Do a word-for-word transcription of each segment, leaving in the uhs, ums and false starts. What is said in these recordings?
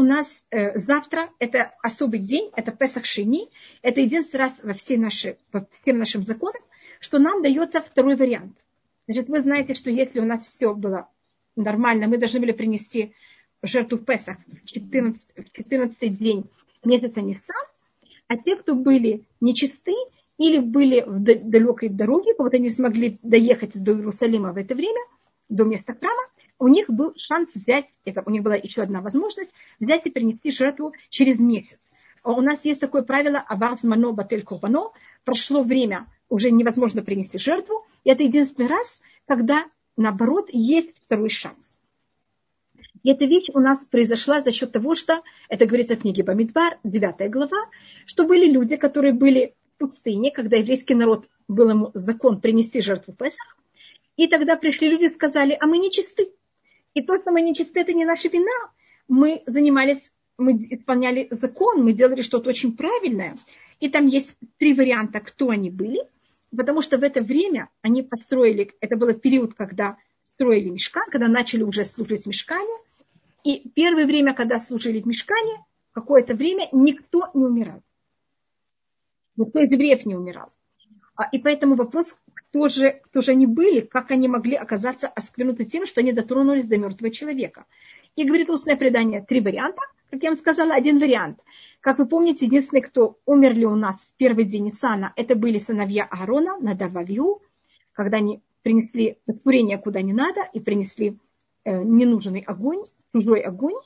у нас э, завтра, это особый день, это Песах Шени, это единственный раз во, всей нашей, во всем нашем законе, что нам дается второй вариант. Значит, вы знаете, что если у нас все было нормально, мы должны были принести жертву Песах в четырнадцатый день месяца Нисан, а те, кто были нечисты или были в далекой дороге, вот они не смогли доехать до Иерусалима в это время, до места храма, у них был шанс взять, это у них была еще одна возможность, взять и принести жертву через месяц. У нас есть такое правило «Авар змано батель корбано», прошло время, уже невозможно принести жертву, и это единственный раз, когда, наоборот, есть второй шанс. И эта вещь у нас произошла за счет того, что, это говорится в книге Бамидбар, девятая глава, что были люди, которые были в пустыне, когда еврейский народ, был ему закон принести жертву Песах, и тогда пришли люди и сказали, а мы нечисты. И то, что мы нечисты, это не наша вина. Мы занимались, мы исполняли закон, мы делали что-то очень правильное. И там есть три варианта, кто они были, потому что в это время они построили, это был период, когда строили мишкан, когда начали уже служить в мишкане. И первое время, когда служили в мишкане, какое-то время никто не умирал. Никто из евреев не умирал. И поэтому вопрос, кто же, кто же они были, как они могли оказаться осквернуты тем, что они дотронулись до мертвого человека. И говорит устное предание, три варианта. Как я вам сказала, один вариант. Как вы помните, единственные, кто умерли у нас в первый день Нисана, это были сыновья Аарона, Надав и Авиу, когда они принесли воскурение куда не надо и принесли э, ненужный огонь, чужой огонь.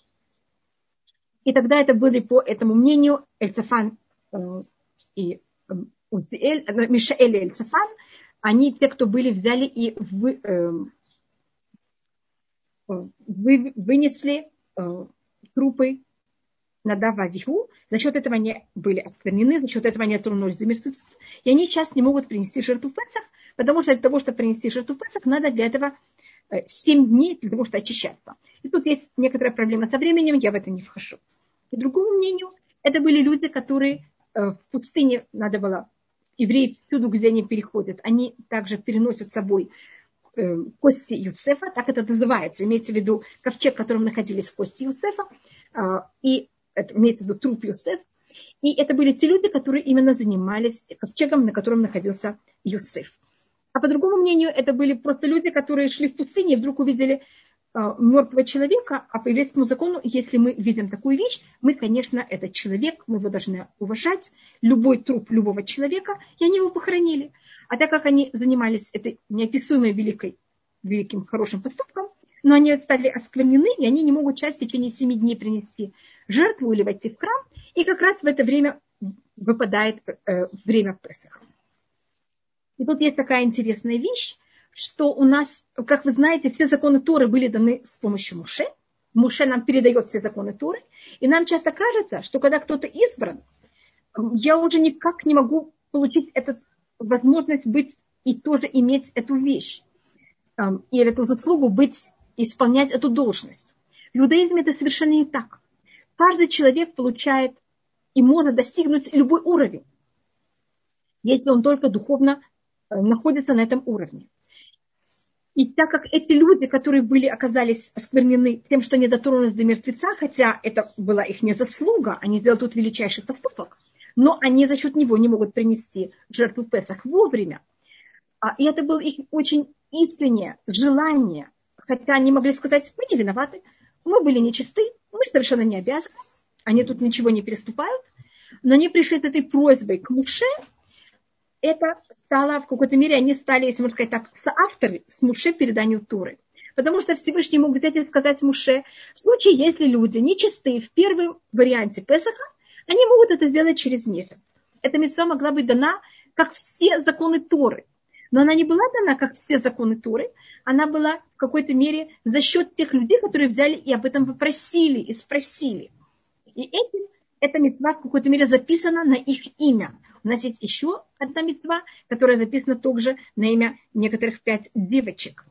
И тогда это были, по этому мнению, Эльцафан э, и э, Узиэль, э, Мишаэль и Эльцафан, они, те, кто были, взяли и вы, э, вы, вынесли э, трупы Надава и Авиу, за счет этого они были осквернены, за счет этого они тронулись за мертвецов, и они сейчас не могут принести жертву Песах, потому что для того, чтобы принести жертву Песах, надо для этого семь дней, для того, чтобы очищаться. И тут есть некоторая проблема со временем, я в это не вхожу. По другому мнению, это были люди, которые в пустыне надо было, евреи всюду, где они переходят, они также переносят с собой кости Юсефа, так это называется, имеется в виду ковчег, в котором находились кости Юсефа, и это имеется в виду труп Юсефа, и это были те люди, которые именно занимались ковчегом, на котором находился Юсеф. А по другому мнению, это были просто люди, которые шли в пустыне и вдруг увидели мертвого человека, а по еврейскому закону, если мы видим такую вещь, мы, конечно, этот человек, мы его должны уважать, любой труп любого человека, и они его похоронили. А так как они занимались этой неописуемой великой, великим хорошим поступком, но они стали осквернены, и они не могут сейчас в течение семи дней принести жертву или войти в храм, и как раз в это время выпадает э, время Песаха. И тут есть такая интересная вещь, что у нас, как вы знаете, все законы Торы были даны с помощью Моше. Моше нам передает все законы Торы. И нам часто кажется, что когда кто-то избран, я уже никак не могу получить эту возможность быть и тоже иметь эту вещь. Или эту заслугу быть, исполнять эту должность. В иудаизме это совершенно не так. Каждый человек получает и может достигнуть любой уровень, если он только духовно находится на этом уровне. И так как эти люди, которые были, оказались осквернены тем, что они дотронулись до мертвеца, хотя это была их не заслуга, они сделали тут величайший поступок, но они за счет него не могут принести жертву Песах вовремя. И это было их очень искреннее желание, хотя они могли сказать, мы не виноваты, мы были нечисты, мы совершенно не обязаны, они тут ничего не переступают, но они пришли с этой просьбой к Моше. Это стало, в какой-то мере, они стали, если можно сказать так, соавторы с Моше переданию Торы. Потому что Всевышний мог взять и сказать Моше, в случае, если люди нечистые в первом варианте Песаха, они могут это сделать через месяц. Эта мицва могла быть дана, как все законы Торы. Но она не была дана, как все законы Торы. Она была, в какой-то мере, за счет тех людей, которые взяли и об этом попросили, и спросили. И этим эта мицва в какой-то мере записана на их имя. У нас есть еще одна мицва, которая записана также на имя некоторых пять девочек.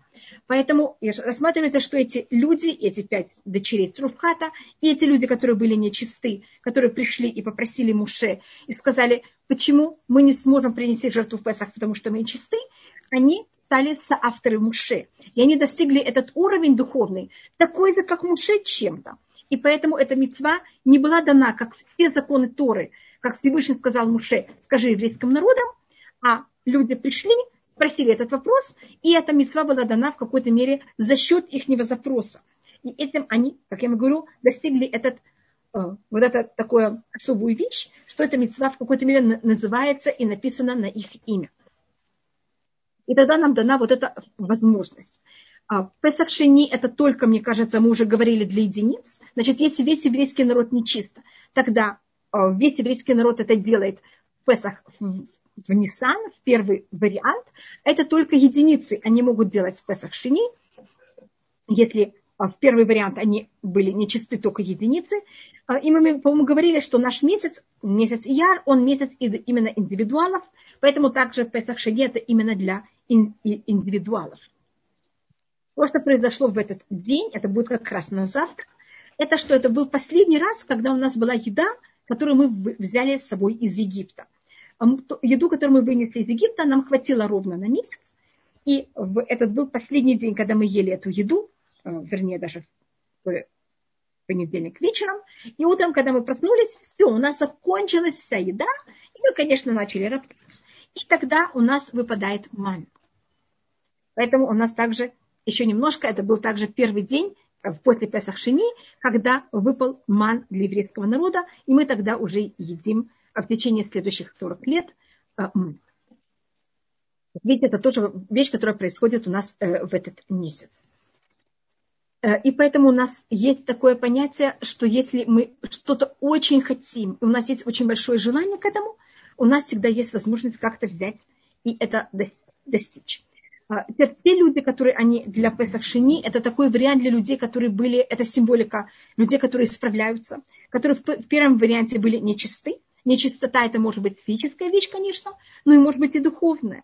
Поэтому рассматривается, что эти люди, эти пять дочерей Трувхата, и эти люди, которые были нечисты, которые пришли и попросили Моше, и сказали, почему мы не сможем принести жертву в Песах, потому что мы нечисты, они стали соавторы Моше. И они достигли этот уровень духовный, такой же, как Моше чем-то. И поэтому эта мицва не была дана, как все законы Торы, как Всевышний сказал Муше, скажи еврейским народам, а люди пришли, спросили этот вопрос, и эта мицва была дана в какой-то мере за счет ихнего запроса. И этим они, как я вам говорю, достигли этот, вот эту такую особую вещь, что эта мицва в какой-то мере называется и написана на их имя. И тогда нам дана вот эта возможность. Песах Шени это только, мне кажется, мы уже говорили для единиц. Значит, если весь еврейский народ нечисто, тогда весь еврейский народ это делает в Песах в Нисан, в первый вариант. Это только единицы они могут делать в Песах Шени. Если в первый вариант они были нечисты только единицы. И мы, по-моему, говорили, что наш месяц, месяц Ияр, он месяц именно индивидуалов, поэтому также Песах Шени это именно для индивидуалов. То, что произошло в этот день, это будет как раз на завтра, это что? Это был последний раз, когда у нас была еда, которую мы взяли с собой из Египта. Еду, которую мы вынесли из Египта, нам хватило ровно на месяц. И этот был последний день, когда мы ели эту еду, вернее, даже в понедельник вечером. И утром, когда мы проснулись, все, у нас закончилась вся еда. И мы, конечно, начали роптать. И тогда у нас выпадает манна. Поэтому у нас также, еще немножко, это был также первый день после Песах Шени, когда выпал ман для еврейского народа. И мы тогда уже едим в течение следующих сорока лет ман. Ведь это тоже вещь, которая происходит у нас в этот месяц. И поэтому у нас есть такое понятие, что если мы что-то очень хотим, у нас есть очень большое желание к этому, у нас всегда есть возможность как-то взять и это достичь. Те люди, которые они для Песах Шени, это такой вариант для людей, которые были, это символика людей, которые исправляются, которые в первом варианте были нечисты. Нечистота это может быть физическая вещь, конечно, но и может быть и духовная.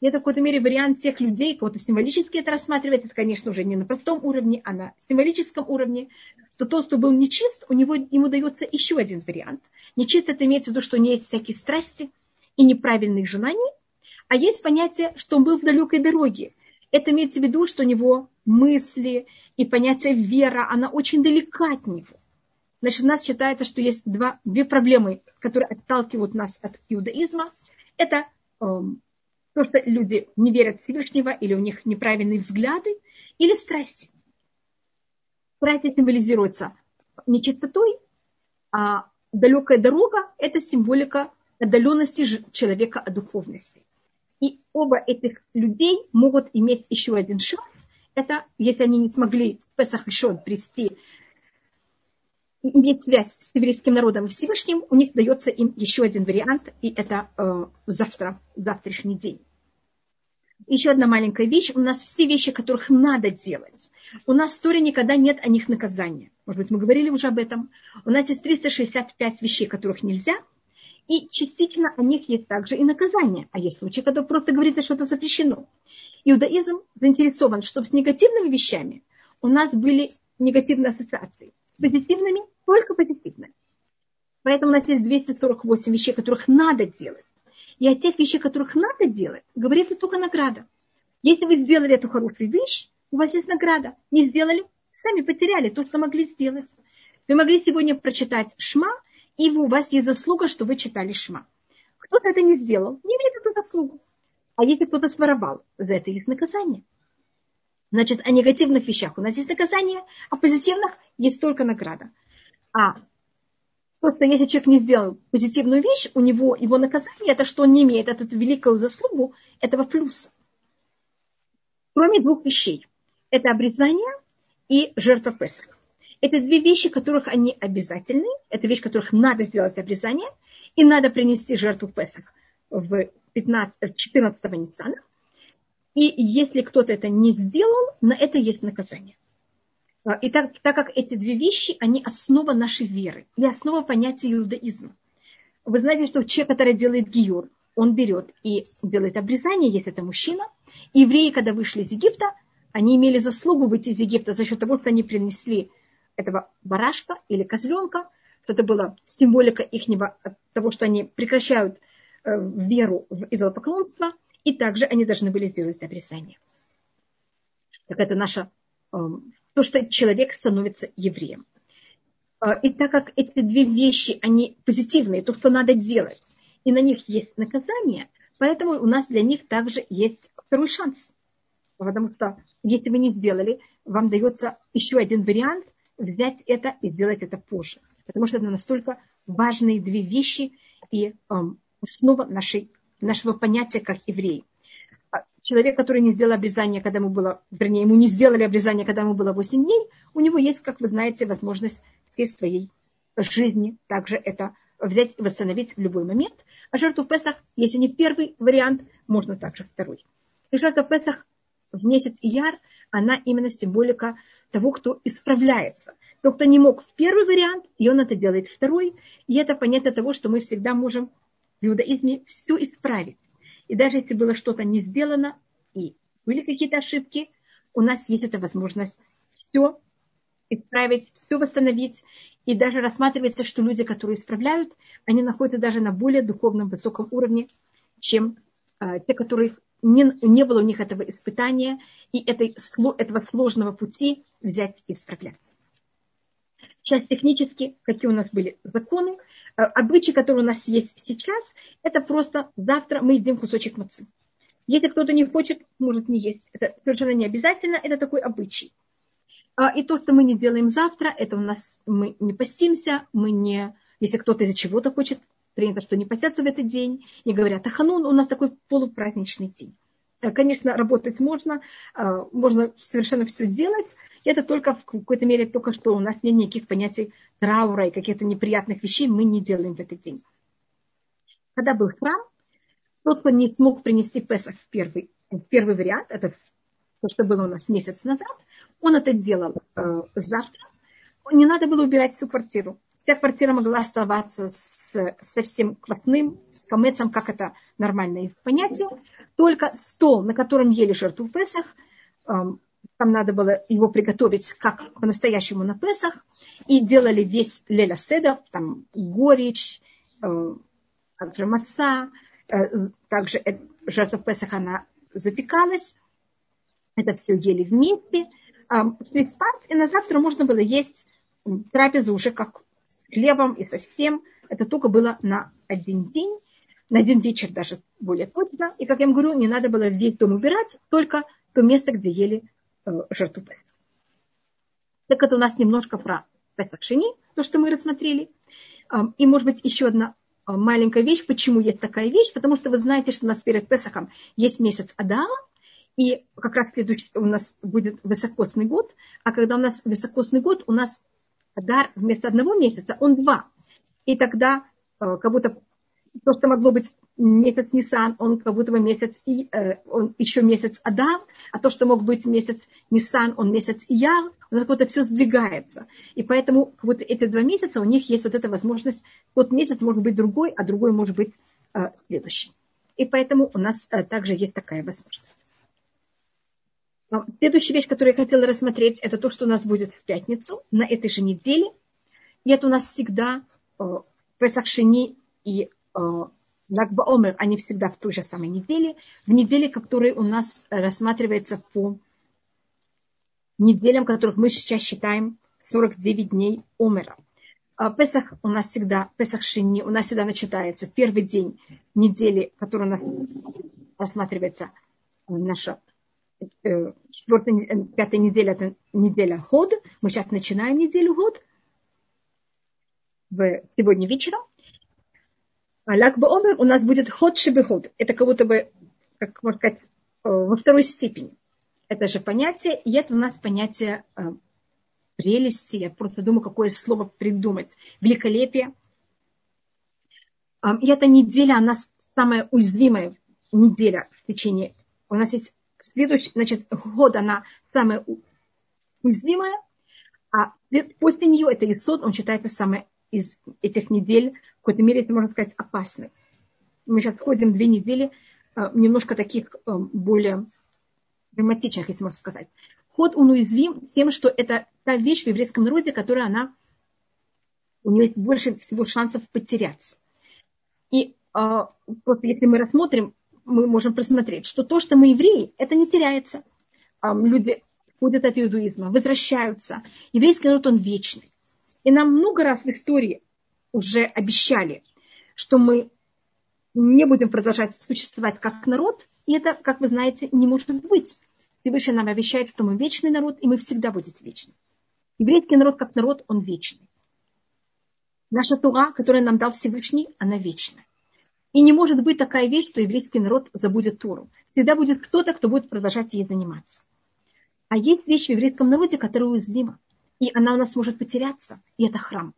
И это в какой-то мере вариант тех людей, кого-то символически это рассматривает, это, конечно, уже не на простом уровне, а на символическом уровне, что тот, кто был нечист, у него, ему дается еще один вариант. Нечист это имеется в виду, что у него есть всякие страсти и неправильные желания. А есть понятие, что он был в далекой дороге. Это имеется в виду, что у него мысли и понятие вера, она очень далека от него. Значит, у нас считается, что есть два, две проблемы, которые отталкивают нас от иудаизма. Это э, то, что люди не верят в Всевышнего, или у них неправильные взгляды, или страсти. Страсти символизируются нечистотой, а далекая дорога – это символика отдаленности человека от духовности. И оба этих людей могут иметь еще один шанс. Это, если они не смогли в Песах еще прийти, иметь связь с еврейским народом и Всевышним, у них дается им еще один вариант, и это э, завтра, завтрашний день. Еще одна маленькая вещь. У нас все вещи, которых надо делать. У нас в истории никогда нет о них наказания. Может быть, мы говорили уже об этом. У нас есть триста шестьдесят пять вещей, которых нельзя. И частично о них есть также и наказание. А есть случаи, когда просто говорится, что это запрещено. Иудаизм заинтересован, чтобы с негативными вещами у нас были негативные ассоциации. С позитивными – только позитивные. Поэтому у нас есть двести сорок восемь вещей, которых надо делать. И о тех вещах, которых надо делать, говорится только награда. Если вы сделали эту хорошую вещь, у вас есть награда. Не сделали – сами потеряли то, что могли сделать. Вы могли сегодня прочитать Шма, и у вас есть заслуга, что вы читали Шма. Кто-то это не сделал, не имеет эту заслугу. А если кто-то своровал, за это есть наказание. Значит, о негативных вещах у нас есть наказание, а о позитивных есть только награда. А просто если человек не сделал позитивную вещь, у него его наказание, это что он не имеет эту великую заслугу, этого плюса. Кроме двух вещей. Это обрезание и жертва Песах. Это две вещи, которых они обязательны. Это вещи, которых надо сделать обрезание. И надо принести жертву Песах в четырнадцатого Ниссана. И если кто-то это не сделал, на это есть наказание. И так, так как эти две вещи, они основа нашей веры. И основа понятия иудаизма. Вы знаете, что человек, который делает гиюр, он берет и делает обрезание, если это мужчина. Евреи, когда вышли из Египта, они имели заслугу выйти из Египта за счет того, что они принесли этого барашка или козленка, что это была символика ихнего, того, что они прекращают э, веру в идолопоклонство, и также они должны были сделать обрезание. Так это наше, э, то, что человек становится евреем. И так как эти две вещи, они позитивные, то, что надо делать, и на них есть наказание, поэтому у нас для них также есть второй шанс. Потому что, если вы не сделали, вам дается еще один вариант взять это и сделать это позже. Потому что это настолько важные две вещи и основа нашей, нашего понятия как евреи. Человек, который не сделал обрезание, когда ему было, вернее, ему не сделали обрезание, когда ему было восемь дней, у него есть, как вы знаете, возможность всей своей жизни также это взять и восстановить в любой момент. А жертву Песах, если не первый вариант, можно также второй. И жертва Песах в месяц Ияр, она именно символика того, кто исправляется. Тот, кто не мог в первый вариант, и он это делает второй. И это понятно того, что мы всегда можем в иудаизме все исправить. И даже если было что-то не сделано, и были какие-то ошибки, у нас есть эта возможность все исправить, все восстановить. И даже рассматривается, что люди, которые исправляют, они находятся даже на более духовном, высоком уровне, чем э, те, которых не, не было у них этого испытания и этой, этого сложного пути взять и исправляться. Сейчас технически, какие у нас были законы, обычаи, которые у нас есть сейчас, это просто завтра мы едим кусочек мацы. Если кто-то не хочет, может не есть. Это совершенно не обязательно, это такой обычай. И то, что мы не делаем завтра, это у нас мы не постимся, мы не... Если кто-то из-за чего-то хочет, принято, что не постятся в этот день, не говорят о ханун, у нас такой полупраздничный день. Конечно, работать можно, можно совершенно все делать. Это только в какой-то мере только что у нас нет никаких понятий траура и каких-то неприятных вещей мы не делаем в этот день. Когда был храм, тот, кто не смог принести Песах в первый, в первый вариант, это то, что было у нас месяц назад, он это делал э, завтра. Не надо было убирать всю квартиру. Вся квартира могла оставаться с, со всем квасным, с камецом, как это нормальное понятие. Только стол, на котором ели жертву Песах, э, там надо было его приготовить как по-настоящему на Песах. И делали весь Леля Седа, там горечь, э, также маца, э, также э, жертва Песах, она запекалась. Это все ели вместе. Э, э, и на завтра можно было есть трапезу уже как с хлебом и со всем. Это только было на один день, на один вечер даже более точно. И, как я вам говорю, не надо было весь дом убирать, только то место, где ели жертву Песах. Так это у нас немножко про Песах Шини, то, что мы рассмотрели. И, может быть, еще одна маленькая вещь. Почему есть такая вещь? Потому что вы знаете, что у нас перед Песахом есть месяц Адаала, и как раз следующий у нас будет високосный год. А когда у нас високосный год, у нас Адар вместо одного месяца, он два. И тогда как будто то, что могло быть месяц Нисан, он как будто бы месяц, и, э, он еще месяц Адар, а то, что мог быть месяц Нисан, он месяц Ияр, у нас как будто все сдвигается. И поэтому как будто эти два месяца, у них есть вот эта возможность, вот месяц может быть другой, а другой может быть э, следующий. И поэтому у нас э, также есть такая возможность. Следующая вещь, которую я хотела рассмотреть, это то, что у нас будет в пятницу, на этой же неделе. И это у нас всегда э, Песах Шини и э, Лаг ба-Омер, они всегда в той же самой неделе, в неделе, которая у нас рассматривается по неделям, которых мы сейчас считаем сорок девять дней Омера. Песах у нас всегда, Песах Шини, у нас всегда начинается первый день недели, который у нас рассматривается наша четвертая, пятая неделя, это неделя Ход. Мы сейчас начинаем неделю Ход сегодня вечером. Лаг ба-Омер у нас будет ход шебеход. Это как будто бы, как можно сказать, во второй степени. Это же понятие. И это у нас понятие э, прелести. Я просто думаю, какое слово придумать. Великолепие. Э, и эта неделя, она самая уязвимая неделя в течение. У нас есть следующий, значит, ход, она самая уязвимая. А после нее это Исод, он считается самой из этих недель, в какой-то мере, это можно сказать, опасны. Мы сейчас ходим две недели, немножко таких более драматичных, если можно сказать. Ход, он уязвим тем, что это та вещь в еврейском народе, которая она, у нее есть больше всего шансов потеряться. И вот если мы рассмотрим, мы можем просмотреть, что то, что мы евреи, это не теряется. Люди ходят от иудаизма, возвращаются. Еврейский народ, он вечный. И нам много раз в истории уже обещали, что мы не будем продолжать существовать как народ, и это, как вы знаете, не может быть. Всевышний нам обещает, что мы вечный народ, и мы всегда будем вечны. Еврейский народ как народ, он вечный. Наша Тора, которую нам дал Всевышний, она вечна. И не может быть такая вещь, что еврейский народ забудет Тору. Всегда будет кто-то, кто будет продолжать ей заниматься. А есть вещь в еврейском народе, которая уязвима. И она у нас может потеряться. И это храм.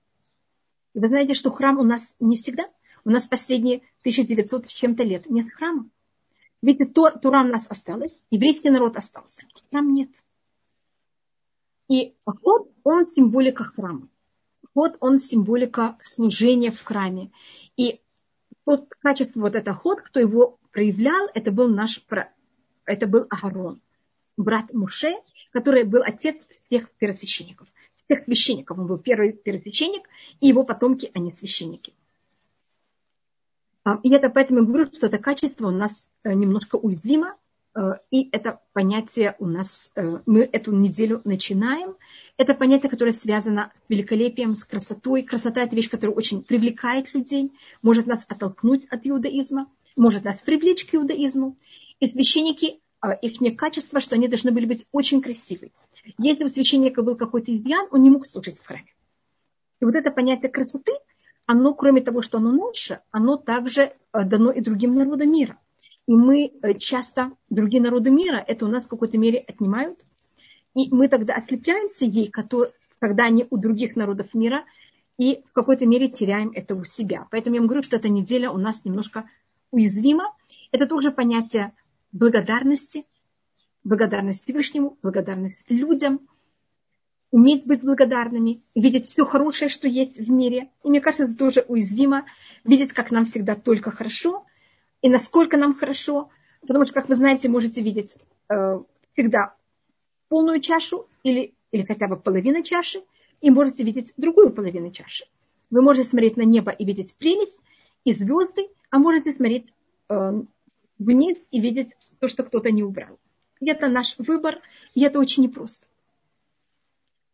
И вы знаете, что храм у нас не всегда. У нас последние тысяча девятьсот с чем-то лет нет храма. Ведь Тора у нас осталась, еврейский народ остался. Храм нет. И вход, он символика храма. Вход, он символика служения в храме. И вот качество, вот это ход, кто его проявлял, это был наш, это был Аарон, брат Муше, который был отец всех первосвященников. Всех священников. Он был первый первосвященник, и его потомки, они священники. И это поэтому я говорю, что это качество у нас немножко уязвимо, и это понятие у нас, мы эту неделю начинаем. Это понятие, которое связано с великолепием, с красотой. Красота – это вещь, которая очень привлекает людей, может нас оттолкнуть от иудаизма, может нас привлечь к иудаизму. И священники, их качество, что они должны были быть очень красивы. Если у священника был какой-то изъян, он не мог служить в храме. И вот это понятие красоты – оно, кроме того, что оно наше, оно также дано и другим народам мира. И мы часто, другие народы мира, это у нас в какой-то мере отнимают. И мы тогда ослепляемся ей, когда они у других народов мира, и в какой-то мере теряем это у себя. Поэтому я вам говорю, что эта неделя у нас немножко уязвима. Это тоже понятие благодарности, благодарность Всевышнему, благодарность людям. Уметь быть благодарными, видеть все хорошее, что есть в мире. И мне кажется, это тоже уязвимо. Видеть, как нам всегда только хорошо, и насколько нам хорошо. Потому что, как вы знаете, можете видеть э, всегда полную чашу или, или хотя бы половину чаши, и можете видеть другую половину чаши. Вы можете смотреть на небо и видеть прелесть и звезды, а можете смотреть э, вниз и видеть то, что кто-то не убрал. И это наш выбор, и это очень непросто.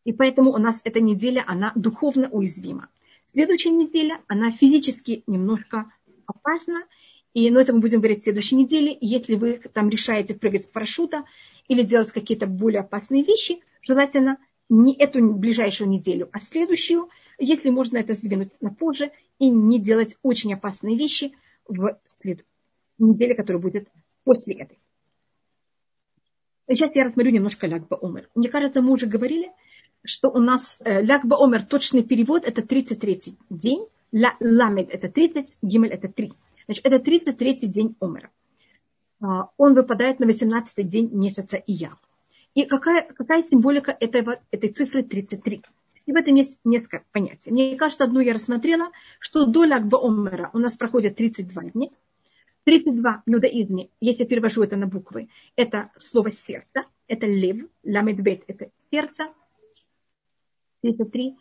И поэтому у нас эта неделя, она духовно уязвима. Следующая неделя, она физически немножко опасна. И, но это мы будем говорить в следующей неделе. Если вы там решаете прыгать с парашюта или делать какие-то более опасные вещи, желательно не эту ближайшую неделю, а следующую. Если можно это сдвинуть на позже и не делать очень опасные вещи в неделе, которая будет после этой. Сейчас я рассмотрю немножко Лаг ба-Омер. Мне кажется, мы уже говорили, что у нас э, Лаг ба-Омер, точный перевод, это тридцать третий день. Ла, ламед это тридцать, гимель это три. Значит, это тридцать третий день Омера. А, он выпадает на восемнадцатый день месяца Ияв. И какая, какая символика этого, этой цифры тридцать три? И в этом есть несколько понятий. Мне кажется, одну я рассмотрела, что до Лаг ба-Омера у нас проходит тридцать два дня. тридцать два в иудаизме, если я перевожу это на буквы, это слово сердце, это лев, ламед бет это сердце. тридцать три,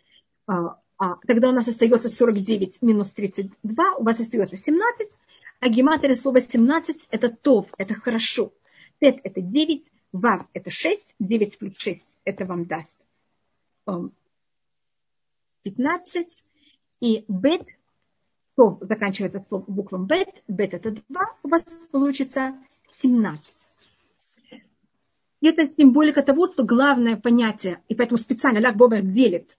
а, а, тогда у нас остается сорок девять минус тридцать два, у вас остается семнадцать, а гематрия слова семнадцать это тов, это хорошо, тет это девять, вав это шесть, девять плюс шесть это вам даст пятнадцать, и бет, тов заканчивается словом, буквом бет, бет это два, у вас получится семнадцать. Это символика того, что главное понятие, и поэтому специально Лаг ба-Омер делит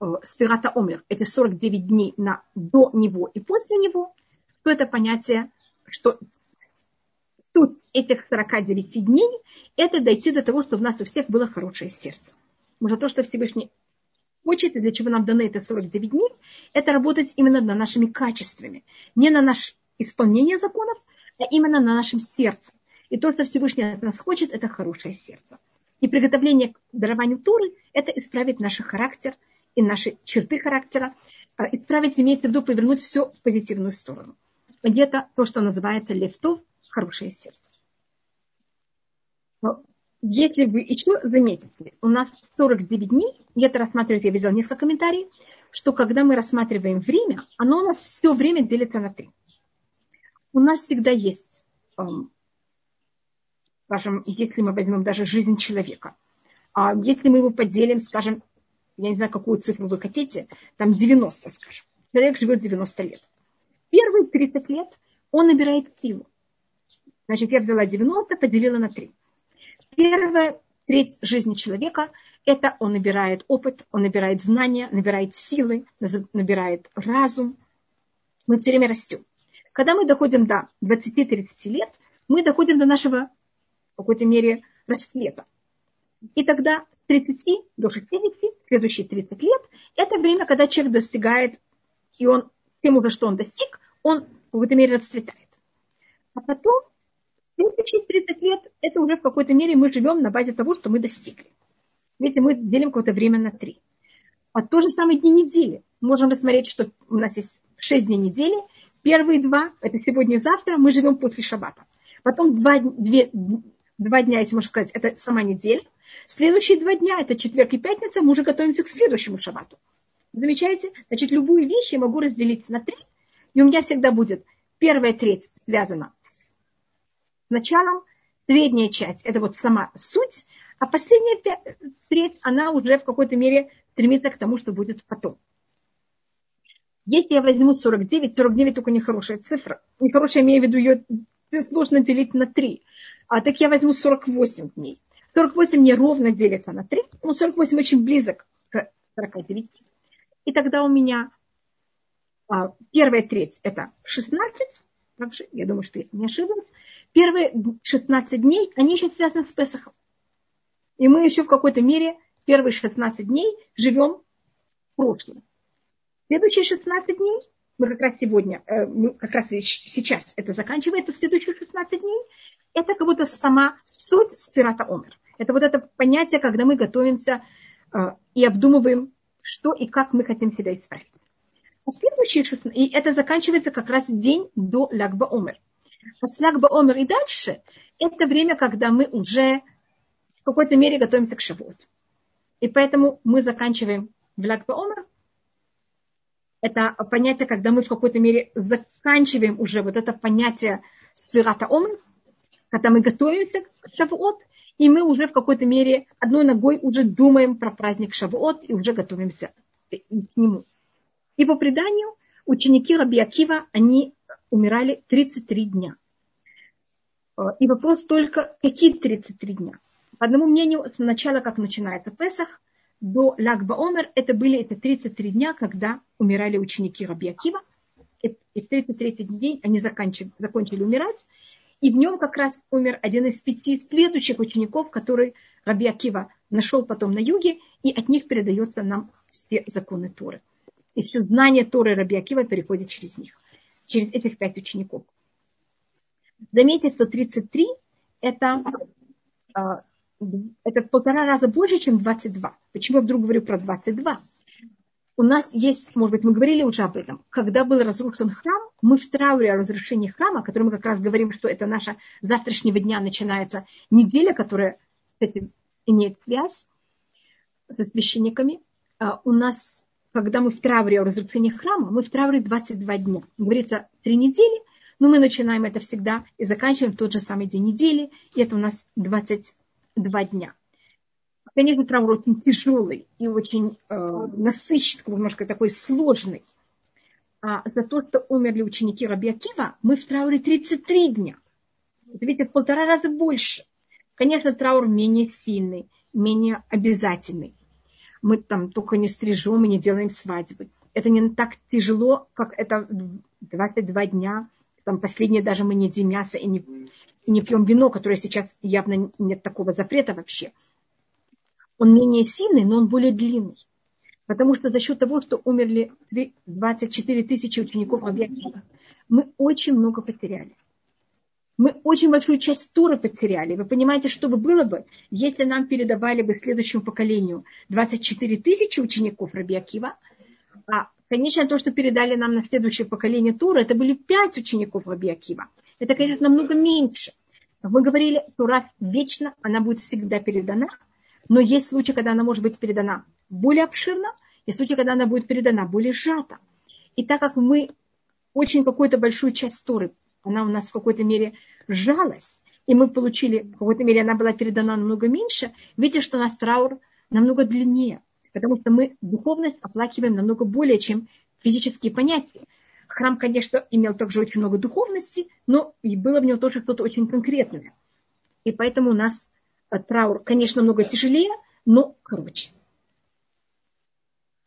э, Сфират ха-Омер, эти сорок девять дней на до него и после него, то это понятие, что тут этих сорок девять дней, это дойти до того, что в нас у всех было хорошее сердце. Может, то, что Всевышний хочет, и для чего нам даны эти сорок девять дней, это работать именно над нашими качествами, не на наше исполнение законов, а именно на нашем сердце. И то, что Всевышний от нас хочет, это хорошее сердце. И приготовление к дарованию Торы – это исправить наш характер и наши черты характера. Исправить имеется в виду повернуть все в позитивную сторону. И это то, что называется лефтов – хорошее сердце. Если вы еще заметите, у нас сорок девять дней, я это рассматриваю, я видела несколько комментариев, что когда мы рассматриваем время, оно у нас все время делится на три. У нас всегда есть... Скажем, если мы возьмем даже жизнь человека, если мы его поделим, скажем, я не знаю, какую цифру вы хотите, там девяносто, скажем. Человек живет девяносто лет. Первые тридцать лет он набирает силу. Значит, я взяла девяносто, поделила на три. Первая треть жизни человека – это он набирает опыт, он набирает знания, набирает силы, набирает разум. Мы все время растем. Когда мы доходим до двадцати-тридцати лет, мы доходим до нашего, в какой-то мере, расцвета. И тогда с тридцати до шестидесяти, следующие тридцать лет, это время, когда человек достигает, и он тем, за что он достиг, он, в какой-то мере, расцветает. А потом, следующие тридцать лет, это уже в какой-то мере мы живем на базе того, что мы достигли. Видите, мы делим какое-то время на три. А то же самое дни недели. Можем рассмотреть, что у нас есть шесть дней недели. Первые два, это сегодня и завтра, мы живем после шаббата. Потом два, две, два дня, если можно сказать, это сама неделя. Следующие два дня, это четверг и пятница, мы уже готовимся к следующему шаббату. Замечаете? Значит, любую вещь я могу разделить на три, и у меня всегда будет первая треть связана с началом, средняя часть, это вот сама суть, а последняя треть, она уже в какой-то мере стремится к тому, что будет потом. Если я возьму сорок девять, сорок девять только нехорошая цифра, нехорошая, имею в виду, ее сложно делить на три, а, так я возьму сорок восемь дней. сорок восемь не ровно делится на три, но сорок восемь очень близок к сорока девяти. И тогда у меня а, первая треть это шестнадцать, я думаю, что я не ошиблась. Первые шестнадцать дней, они еще связаны с Песохом. И мы еще в какой-то мере первые шестнадцать дней живем в прошлом. Следующие шестнадцать дней, мы как раз сегодня, как раз сейчас это заканчивается, в следующие шестнадцать дней, это как будто сама суть спирата Омер. Это вот это понятие, когда мы готовимся и обдумываем, что и как мы хотим себя исправить. А следующие шестнадцать, и это заканчивается как раз день до Лагба Омер. А с Лагба Омер и дальше, это время, когда мы уже в какой-то мере готовимся к Шавуот. И поэтому мы заканчиваем в Лагба Омер. Это понятие, когда мы в какой-то мере заканчиваем уже вот это понятие Сфирата Омер, когда мы готовимся к Шавуот, и мы уже в какой-то мере одной ногой уже думаем про праздник Шавуот и уже готовимся к нему. И по преданию ученики Раби Акива, они умирали тридцать три дня. И вопрос только, какие тридцать три дня? По одному мнению, сначала, как начинается Песах, до Лагба Омер, это были это тридцать три дня, когда умирали ученики Раби Акива. И в тридцать третий день они закончили, закончили умирать. И в нем как раз умер один из пяти следующих учеников, который Раби Акива нашел потом на юге, и от них передаются нам все законы Торы. И все знание Торы Раби Акива переходит через них, через этих пять учеников. Заметьте, что тридцать три это... Это в полтора раза больше, чем двадцать два. Почему я вдруг говорю про двадцать два? У нас есть, может быть, мы говорили уже об этом. Когда был разрушен храм, мы в трауре о разрушении храма, о котором мы как раз говорим, что это наша с завтрашнего дня начинается неделя, которая, кстати, имеет связь со священниками. У нас, когда мы в трауре о разрушении храма, мы в трауре двадцать два дня. Говорится, три недели, но мы начинаем это всегда и заканчиваем тот же самый день недели, и это у нас двадцать два дня. Конечно, траур очень тяжелый и очень э, насыщенный, немножко такой сложный. А за то, что умерли ученики Раби Акива, мы в трауре тридцать три дня. Это, видите, в полтора раза больше. Конечно, траур менее сильный, менее обязательный. Мы там только не стрижем и не делаем свадьбы. Это не так тяжело, как это двадцать два дня. Там последнее даже мы не едим мясо и не, и не пьем вино, которое сейчас явно нет такого запрета вообще. Он менее сильный, но он более длинный. Потому что за счет того, что умерли двадцать четыре тысячи учеников Раби Акива, мы очень много потеряли. Мы очень большую часть Торы потеряли. Вы понимаете, что бы было бы, если нам передавали бы следующему поколению двадцать четыре тысячи учеников Раби Акива, а конечно, то, что передали нам на следующее поколение Торы, это были пять учеников Раби Акива. Это, конечно, намного меньше. Мы говорили, Тора вечно, она будет всегда передана, но есть случаи, когда она может быть передана более обширно, есть случаи, когда она будет передана более сжато. И так как мы очень какую-то большую часть Торы, она у нас в какой-то мере сжалась, и мы получили, в какой-то мере она была передана намного меньше, видите, что у нас траур намного длиннее. Потому что мы духовность оплакиваем намного более, чем физические понятия. Храм, конечно, имел также очень много духовности, но и было в нем тоже что-то очень конкретное. И поэтому у нас траур, конечно, много тяжелее, но короче.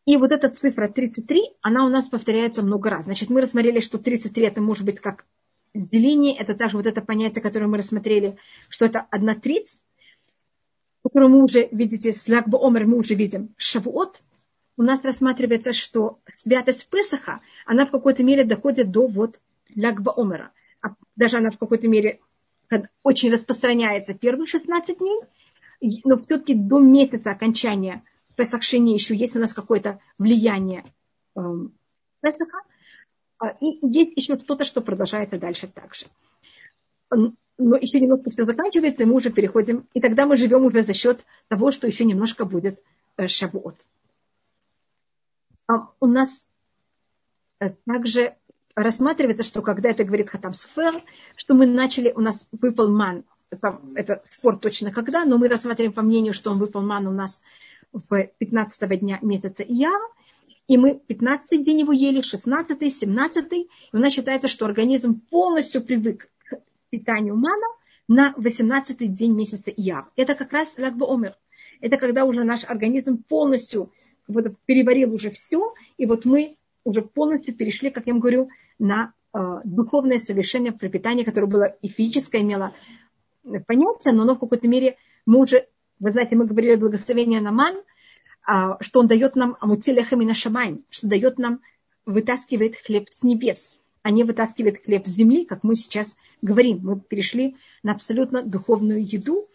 И вот эта цифра тридцать три, она у нас повторяется много раз. Значит, мы рассмотрели, что тридцать три это может быть как деление, это также вот это понятие, которое мы рассмотрели, что это одна треть, которую мы уже, видите, с Лаг ба-Омер мы уже видим, Шавуот. У нас рассматривается, что святость Песаха, она в какой-то мере доходит до вот Лаг ба-Омера. Даже она в какой-то мере очень распространяется первых шестнадцать дней, но все-таки до месяца окончания Песах Шени еще есть у нас какое-то влияние э, Песаха. И есть еще что-то, что продолжается дальше также. Но еще немножко все заканчивается, и мы уже переходим. И тогда мы живем уже за счет того, что еще немножко будет э, Шавуот. А у нас э, также рассматривается, что когда это говорит Хатам Суфер, что мы начали, у нас выпал ман. Это, это спор точно когда, но мы рассматриваем по мнению, что он выпал ман у нас в пятнадцатого дня месяца Ияр, и мы пятнадцатый день его ели, шестнадцатый, семнадцатый, и у нас считается, что организм полностью привык к питанию мана на восемнадцатый день месяца Ияр. Это как раз Лаг ба-Омер. Это когда уже наш организм полностью вот, переварил уже все, и вот мы уже полностью перешли, как я вам говорю, на э, духовное совершение пропитания, которое было и физическое, имело понятие, но оно в какой-то мере мы уже. Вы знаете, мы говорили о благословении на ман, что он дает нам амути лехем мин ашамаим, что дает нам, вытаскивает хлеб с небес, а не вытаскивает хлеб с земли, как мы сейчас говорим. Мы перешли на абсолютно духовную еду,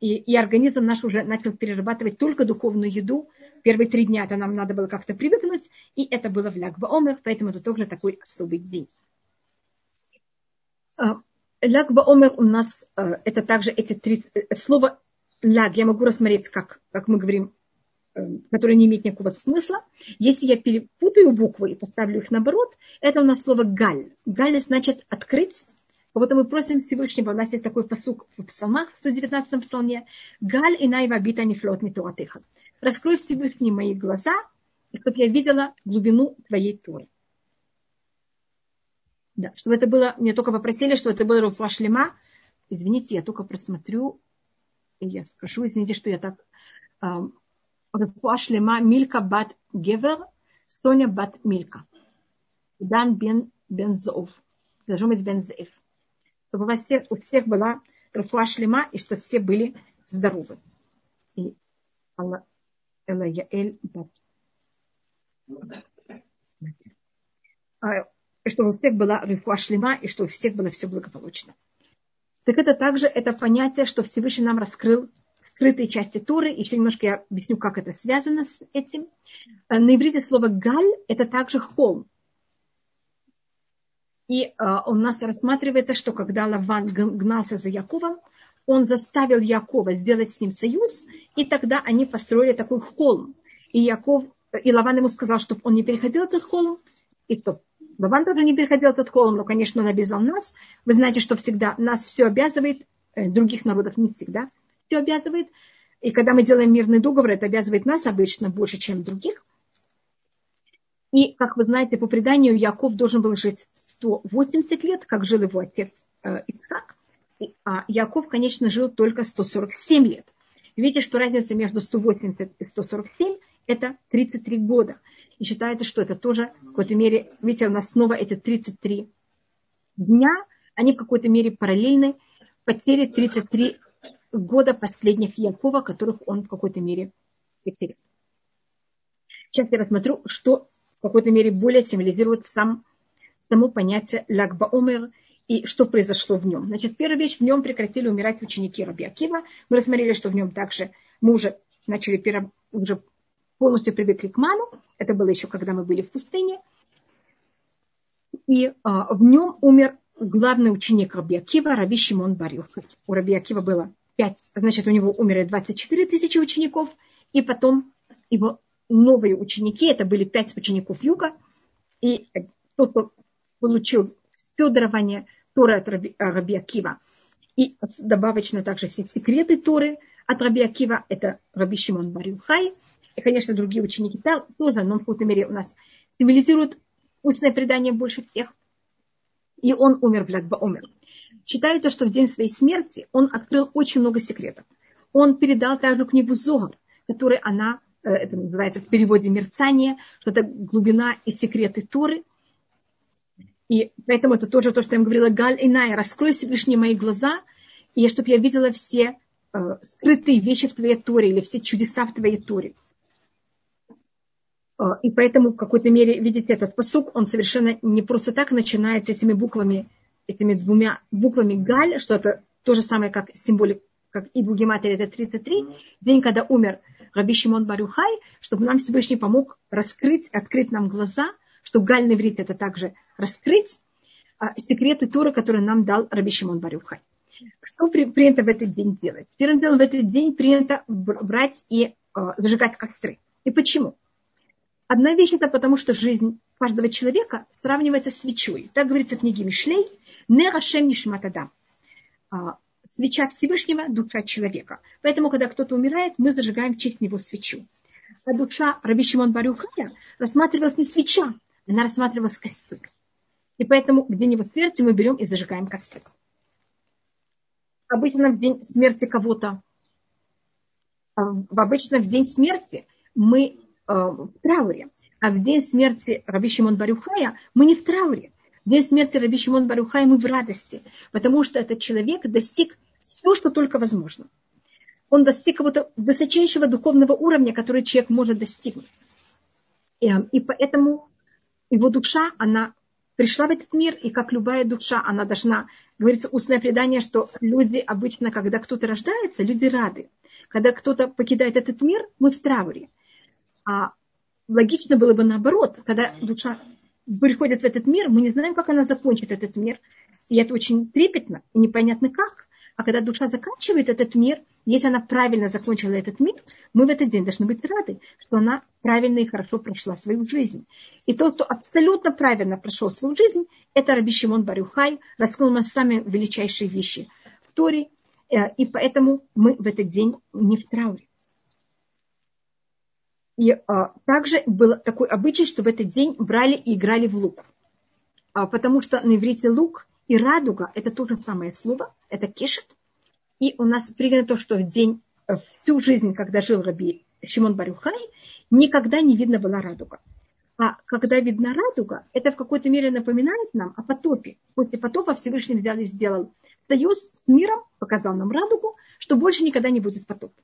и, и организм наш уже начал перерабатывать только духовную еду. Первые три дня это нам надо было как-то привыкнуть, и это было в Лаг ба-Омер, поэтому это тоже такой особый день. Лаг ба-Омер у нас, это также эти три слова. Лаг, я могу рассмотреть, как, как мы говорим, который не имеет никакого смысла. Если я перепутаю буквы и поставлю их наоборот, это у нас слово галь. Галь значит открыть. Вот мы просим Всевышнего, у нас есть такой пасук в псалмах, в сто девятнадцатом псалме. Галь инай вабита нефлот митуатеха. Раскрой, Всевышний, мои глаза, чтобы я видела глубину твоей Торы. Да, чтобы это было, мне только попросили, чтобы это было руфа шлема. Извините, я только просмотрю. Я скажу, извините, что я так... Рефуа шлема Милька бат Гевер, Соня бат Милька. Дан бен Бензоов. Должен быть Бензоев. Чтобы у вас всех, у всех была рефуа шлема, и чтобы все были здоровы. И Алла Яэль бат. Чтобы у всех была рефуа шлема, и чтобы у всех было все благополучно. Так это также это понятие, что Всевышний нам раскрыл скрытые части Торы. Еще немножко я объясню, как это связано с этим. На иврите слово «галь» – это также холм. И а, у нас рассматривается, что когда Лаван гнался за Яковом, он заставил Якова сделать с ним союз, и тогда они построили такой холм. И, Яков, и Лаван ему сказал, чтобы он не переходил этот холм, и чтобы Лаван тоже не переходил этот холм, но, конечно, он обязал нас. Вы знаете, что всегда нас все обязывает, других народов не всегда все обязывает. И когда мы делаем мирный договор, это обязывает нас обычно больше, чем других. И, как вы знаете, по преданию, Яков должен был жить сто восемьдесят лет, как жил его отец Ицхак. А Яков, конечно, жил только сто сорок семь лет. Видите, что разница между сто восемьдесят и сто сорок семь – это тридцать три года. И считается, что это тоже в какой-то мере, видите, у нас снова эти тридцать три дня, они в какой-то мере параллельны потере тридцати трёх года последних Якова, которых он в какой-то мере потерял. Сейчас я рассмотрю, что в какой-то мере более символизирует сам, само понятие Лаг ба-Омер и что произошло в нем. Значит, первая вещь, в нем прекратили умирать ученики Раби Акива. Мы рассмотрели, что в нем также мы уже начали пере, уже полностью привыкли к ману. Это было еще, когда мы были в пустыне. И а, в нем умер главный ученик Раби Акива, Раби Шимон бар Йохай. У Раби Акива было пять, значит, у него умерли двадцать четыре тысячи учеников. И потом его новые ученики, это были пять учеников Юга. И тот, кто получил все дарование Торы от Раби, Раби Акива. И добавочно также все секреты Торы от Раби Акива, это Раби Шимон бар Йохай. и, конечно, другие ученики там тоже, но в какой-то мере у нас символизирует устное предание больше всех. И он умер, блядь, ба умер. Считается, что в день своей смерти он открыл очень много секретов. Он передал также книгу Зогар, которой она, это называется в переводе мерцание, что это глубина и секреты Торы. И поэтому это тоже то, что я им говорила, Галь Иная, раскрой Всевышние мои глаза, и чтобы я видела все э, скрытые вещи в твоей Торе или все чудеса в твоей Торе. Э, и поэтому в какой-то мере, видите, этот пасук, он совершенно не просто так начинается этими буквами, этими двумя буквами Галь, что это то же самое, как символик, как Ибу Гематрия, это тридцать три, день, когда умер Раби Шимон бар Йохай, чтобы нам Всевышний помог раскрыть, открыть нам глаза, что Галь на иврите это также раскрыть а, секреты Торы, которые нам дал Раби Шимон бар Йохай. Что при, принято в этот день делать? Первым делом в этот день принято брать и а, зажигать костры. И почему? Одна вещь это потому, что жизнь каждого человека сравнивается с свечой. Так говорится в книге Мишлей. «Не рашем нишмат адам». А, свеча Всевышнего – душа человека. Поэтому, когда кто-то умирает, мы зажигаем в честь него свечу. А душа Раби Шимон бар Йохая рассматривалась не свеча, она рассматривалась костер. И поэтому в день его смерти мы берем и зажигаем костер. Обычно в день смерти кого-то, обычно в день смерти мы э, в трауре, а в день смерти Раби Шимон бар Йохая мы не в трауре. В день смерти Раби Шимон бар Йохая мы в радости, потому что этот человек достиг все, что только возможно. Он достиг какого-то высочайшего духовного уровня, который человек может достигнуть. И, и поэтому... Его душа, она пришла в этот мир, и как любая душа, она должна... Говорится устное предание, что люди обычно, когда кто-то рождается, люди рады. Когда кто-то покидает этот мир, мы в трауре. А логично было бы наоборот. Когда душа приходит в этот мир, мы не знаем, как она закончит этот мир. И это очень трепетно, и непонятно как. А когда душа заканчивает этот мир, если она правильно закончила этот мир, мы в этот день должны быть рады, что она правильно и хорошо прошла свою жизнь. И тот, кто абсолютно правильно прошел свою жизнь, это Раби Шимон бар Йохай, раскрыл нам самые величайшие вещи в Торе, и поэтому мы в этот день не в трауре. И а, также был такой обычай, что в этот день брали и играли в лук, а, потому что на иврите лук и радуга – это то же самое слово, это кешет. И у нас принято то, что в день, всю жизнь, когда жил Раби Шимон бар Йохай, никогда не видно была радуга. А когда видна радуга, это в какой-то мере напоминает нам о потопе. После потопа Всевышний взял и сделал союз с миром, показал нам радугу, что больше никогда не будет потопа.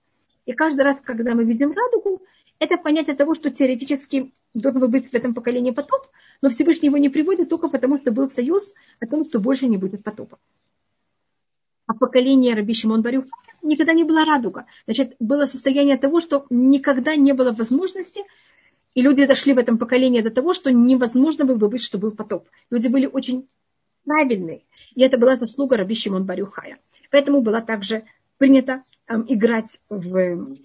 И каждый раз, когда мы видим радугу, это понятие того, что теоретически должен быть в этом поколении потоп, но Всевышний его не приводит только потому, что был союз о том, что больше не будет потопа. А поколение Раби Шимон бар Йохая никогда не была радуга. Значит, было состояние того, что никогда не было возможности, и люди дошли в этом поколении до того, что невозможно было бы быть, что был потоп. Люди были очень правильные, и это была заслуга Раби Шимон бар Йохая. Поэтому было также принято э, играть в...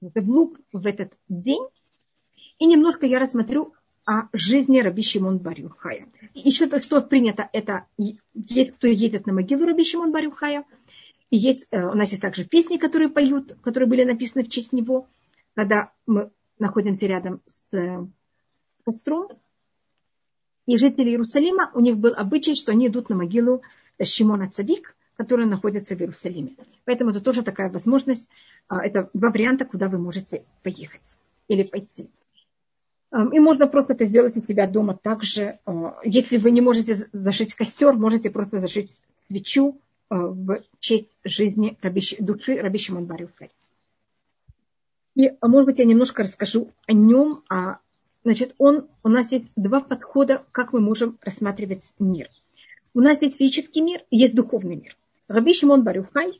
в лук в этот день. И немножко я рассмотрю о жизни Раби Шимон бар Йохая. Еще то, что принято, это есть, кто едет на могилу Раби Шимон бар Йохая. И есть, у нас есть также песни, которые поют, которые были написаны в честь него, когда мы находимся рядом с костром. И жители Иерусалима, у них был обычай, что они идут на могилу Шимона Цадик, которые находятся в Иерусалиме. Поэтому это тоже такая возможность. Это два варианта, куда вы можете поехать или пойти. И можно просто это сделать у себя дома также. Если вы не можете зажечь костер, можете просто зажечь свечу в честь жизни Раби, души Раби Шимон бар Йохая. И, может быть, я немножко расскажу о нем. Значит, он, у нас есть два подхода, как мы можем рассматривать мир. У нас есть физический мир, есть духовный мир. Раби Шимон бар Йохай,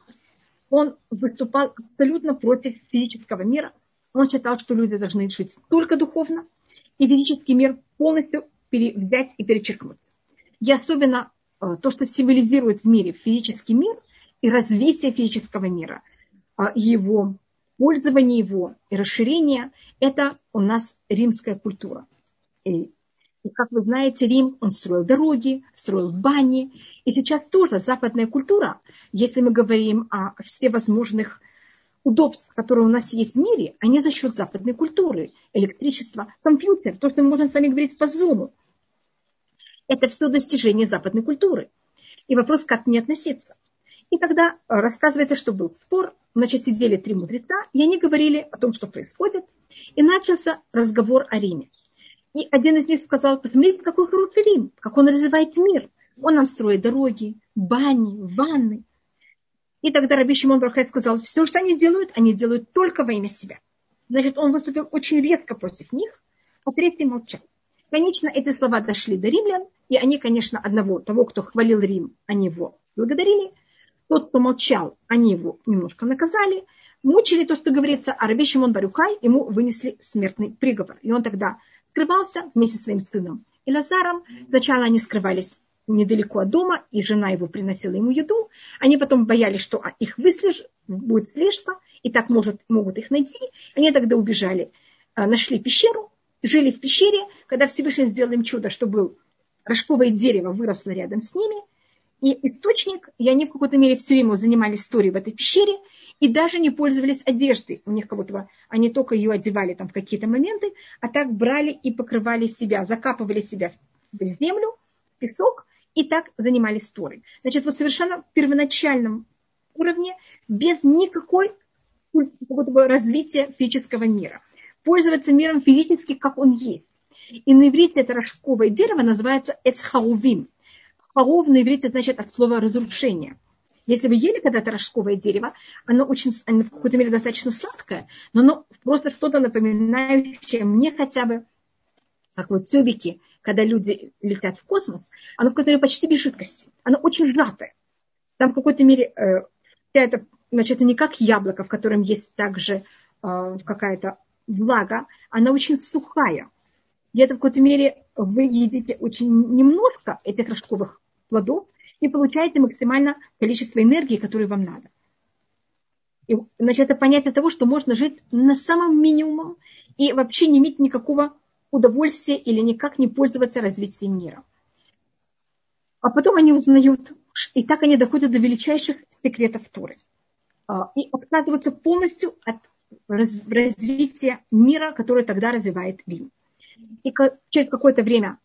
он выступал абсолютно против физического мира. Он считал, что люди должны жить только духовно, и физический мир полностью взять и перечеркнуть. И особенно то, что символизирует в мире физический мир и развитие физического мира, его пользование, его и расширение, это у нас римская культура. И, как вы знаете, Рим, он строил дороги, строил бани. И сейчас тоже западная культура, если мы говорим о всевозможных удобств, которые у нас есть в мире, они за счет западной культуры, электричество, компьютер, то, что мы можем с вами говорить по Zoom. Это все достижение западной культуры. И вопрос, как к ней относиться. И тогда рассказывается, что был спор, значит, сидели три мудреца, и они говорили о том, что происходит. И начался разговор о Риме. И один из них сказал: посмотрите, какой хороший Рим, как он развивает мир. Он нам строит дороги, бани, ванны. И тогда Раби Шимон Бар Йохай сказал: все, что они делают, они делают только во имя себя. Значит, он выступил очень резко против них, а третий молчал. Конечно, эти слова дошли до римлян, и они, конечно, одного, того, кто хвалил Рим, они его благодарили. Тот, кто молчал, они его немножко наказали, мучили то, что говорится, а Раби Шимон бар Йохай ему вынесли смертный приговор. И он тогда скрывался вместе со своим сыном Элазаром. Сначала они скрывались недалеко от дома, и жена его приносила ему еду. Они потом боялись, что их выслежат, будет слежка, и так может, могут их найти. Они тогда убежали, нашли пещеру, жили в пещере, когда Всевышний сделал им чудо, что было рожковое дерево выросло рядом с ними, и источник, и они в какой-то мере все время занимались историей в этой пещере, и даже не пользовались одеждой. У них кого-то, они только ее одевали там в какие-то моменты, а так брали и покрывали себя, закапывали себя в землю, в песок, и так занимались Торой. Значит, вот совершенно в первоначальном уровне, без никакой развития физического мира. Пользоваться миром физически, как он есть. И на иврите это рожковое дерево называется эцхаувим. Хаов на иврите значит от слова разрушение. Если вы ели когда-то рожковое дерево, оно очень, оно в какой-то мере достаточно сладкое, но оно просто что-то напоминающее мне хотя бы, как вот тюбики, когда люди летят в космос, оно в которой почти без жидкости. Оно очень сжатое. Там в какой-то мере э, это, значит, не как яблоко, в котором есть также э, какая-то влага, она очень сухая. Где-то в какой-то мере вы едите очень немножко этих рожковых плодов и получаете максимально количество энергии, которое вам надо. И, значит, это понятие того, что можно жить на самом минимуме и вообще не иметь никакого удовольствия или никак не пользоваться развитием мира. А потом они узнают, и так они доходят до величайших секретов Торы. И отказываются полностью от развития мира, который тогда развивает Рим. И через какое-то время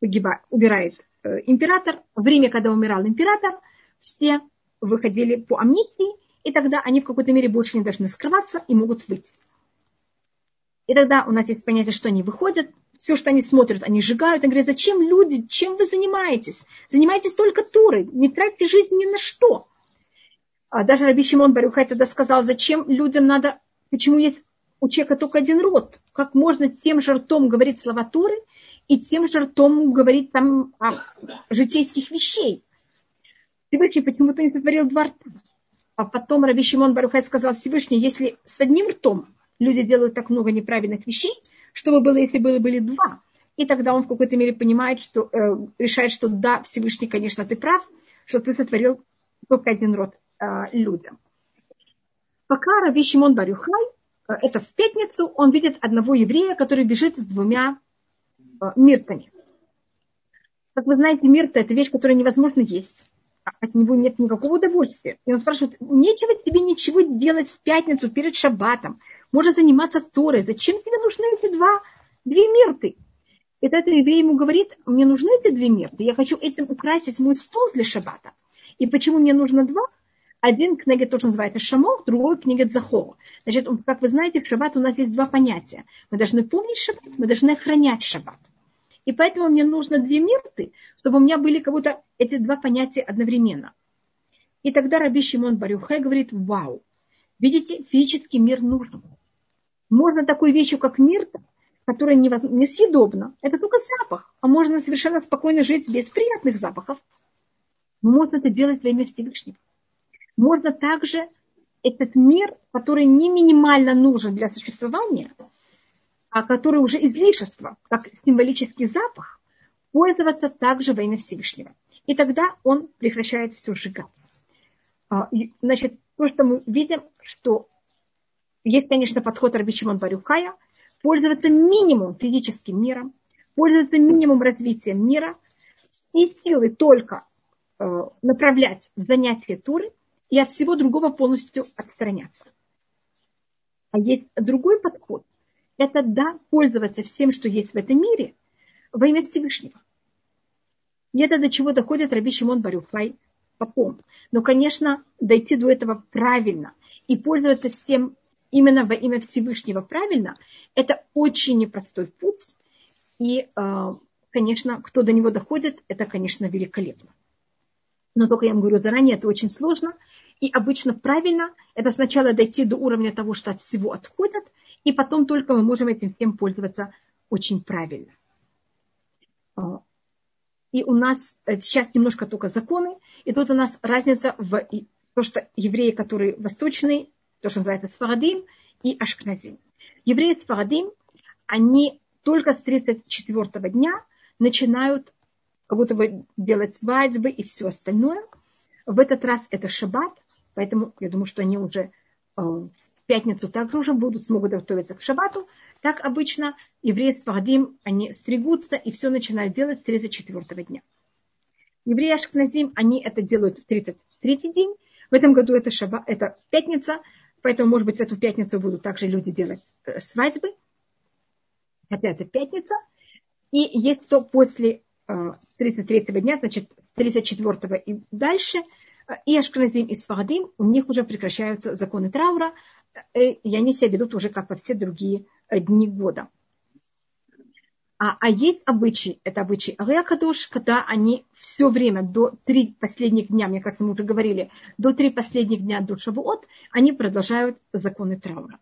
погибает, умирает император. Время, когда умирал император, все выходили по амнистии, и тогда они в какой-то мере больше не должны скрываться и могут выйти. И тогда у нас есть понятие, что они выходят, все, что они смотрят, они сжигают. Они говорят: зачем люди, чем вы занимаетесь? Занимайтесь только Торой, не тратьте жизнь ни на что. Даже Раби Шимон бар Йохай тогда сказал: зачем людям надо, почему есть у человека только один род? Как можно тем же ртом говорить слова Торы и тем же ртом говорить там о житейских вещей? Всевышний почему-то не сотворил два рта. А потом Раби Шимон бар Йохай сказал: Всевышний, если с одним ртом люди делают так много неправильных вещей, что бы было, если было были два. И тогда он в какой-то мере понимает, что э, решает, что да, Всевышний, конечно, ты прав, что ты сотворил только один род э, людям. Пока Раби Шимон бар Йохай, э, это в пятницу, он видит одного еврея, который бежит с двумя э, миртами. Как вы знаете, мирта – это вещь, которую невозможно есть. От него нет никакого удовольствия. И он спрашивает: нечего тебе ничего делать в пятницу перед шаббатом. Можно заниматься Торой. Зачем тебе нужны эти два, две мирты? И этот еврей ему говорит: мне нужны эти две мирты. Я хочу этим украсить мой стол для шаббата. И почему мне нужно два? Один книга тоже называется шамох, другой книга захор. Значит, как вы знаете, в шаббат у нас есть два понятия. Мы должны помнить шаббат, мы должны охранять шаббат. И поэтому мне нужно две мирты, чтобы у меня были как будто эти два понятия одновременно. И тогда Раби Шимон бар Йохай говорит: вау, видите, физический мир нужен. Можно такой вещью, как мирта, которая невоз... несъедобна, это только запах, а можно совершенно спокойно жить без приятных запахов. Можно это делать во имя Всевышнего. Можно также этот мир, который не минимально нужен для существования, а который уже излишество, как символический запах, пользоваться также во имя Всевышнего. И тогда он прекращает все сжигать. Значит, то, что мы видим, что есть, конечно, подход Раби Шимон бар Йохая, пользоваться минимум физическим миром, пользоваться минимум развитием мира, все силы только направлять в занятия Торы, и от всего другого полностью отстраняться. А есть другой подход. Это да, пользоваться всем, что есть в этом мире, во имя Всевышнего. И это до чего доходит Раби Шимон бар Йохай Папом. Но, конечно, дойти до этого правильно и пользоваться всем именно во имя Всевышнего правильно, это очень непростой путь. И, конечно, кто до него доходит, это, конечно, великолепно. Но только я вам говорю заранее, это очень сложно. И обычно правильно это сначала дойти до уровня того, что от всего отходят, и потом только мы можем этим всем пользоваться очень правильно. И у нас сейчас немножко только законы, и тут у нас разница в то, что евреи, которые восточные, то, что называется сфарадим, и ашкназим. Евреи сфарадим, они только с тридцать четвёртого дня начинают как будто бы делать свадьбы и все остальное. В этот раз это шаббат, поэтому я думаю, что они уже э, в пятницу также уже будут, смогут готовиться к шаббату. Так обычно евреи сфарадим, они стригутся и все начинают делать с тридцать четвёртого дня. Евреи ашкназим, они это делают в тридцать третий день. В этом году это, шаббат, это пятница, поэтому, может быть, в эту пятницу будут также люди делать э, свадьбы. Хотя это пятница. И есть кто после тридцать третьего дня, значит, тридцать четвёртого и дальше, и ашкеназим, и сфарадим, у них уже прекращаются законы траура, и они себя ведут уже как во все другие дни года. А, а есть обычаи, это обычаи Арей Акадош, когда они все время до три последних дня, мне кажется, мы уже говорили, до три последних дня до Шавуот, они продолжают законы траура.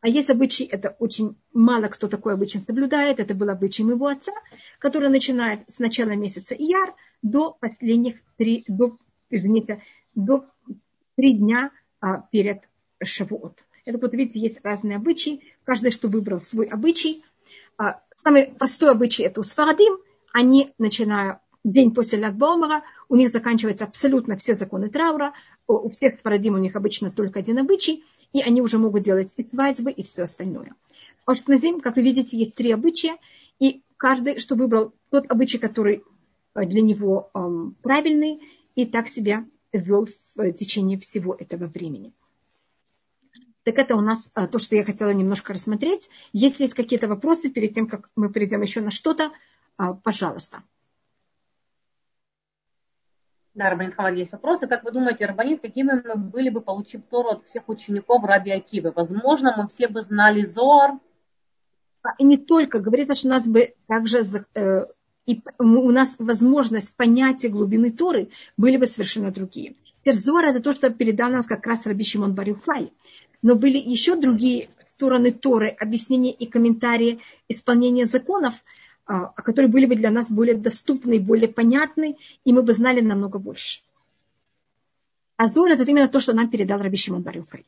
А есть обычаи, это очень мало кто такой обычай соблюдает, это был обычай моего отца, который начинает с начала месяца Ияр до последних три, до, извините, до три дня а, перед Шавуот. Это вот видите, есть разные обычаи, каждый, что выбрал свой обычай. А, самый простой обычай это у сфарадим, они, начиная день после Лаг ба-Омера, у них заканчиваются абсолютно все законы траура, у всех сфарадим у них обычно только один обычай, и они уже могут делать и свадьбы, и все остальное. А у ашкеназим, как вы видите, есть три обычая, и каждый, что выбрал тот обычай, который для него правильный, и так себя вел в течение всего этого времени. Так это у нас то, что я хотела немножко рассмотреть. Если есть какие-то вопросы, перед тем, как мы перейдем еще на что-то, пожалуйста. Да, Рабанит Хамад, есть вопросы. Как вы думаете, Рабанит, какими мы были бы, получив Тору от всех учеников Раби Акивы? Возможно, мы все бы знали Зоар. И не только. Говорится, что у нас бы также э, и у нас возможность понятия глубины Торы были бы совершенно другие. Зоар – это то, что передал нас как раз Раби Шимон бар Йохай. Но были еще другие стороны Торы, объяснения и комментарии, исполнения законов, которые были бы для нас более доступны, более понятны, и мы бы знали намного больше. А Зоар – это именно то, что нам передал Раби Шимон бар Йохай.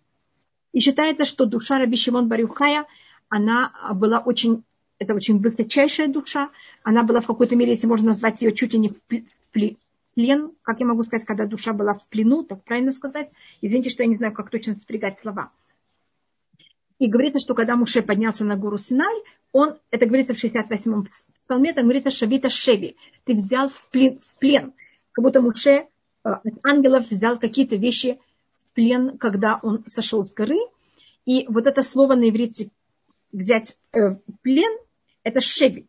И считается, что душа Раби Шимон бар Йохая, она была очень, это очень высочайшая душа, она была в какой-то мере, если можно назвать ее чуть ли не в плен, как я могу сказать, когда душа была в плену, так правильно сказать. Извините, что я не знаю, как точно спрягать слова. И говорится, что когда Муше поднялся на гору Синай, он, это говорится в шестьдесят восьмом псалме, там говорится «Шавита Шеви», ты взял в плен, в плен. Как будто Муше от ангелов взял какие-то вещи в плен, когда он сошел с горы. И вот это слово на иврите «взять в плен» – это «шеви».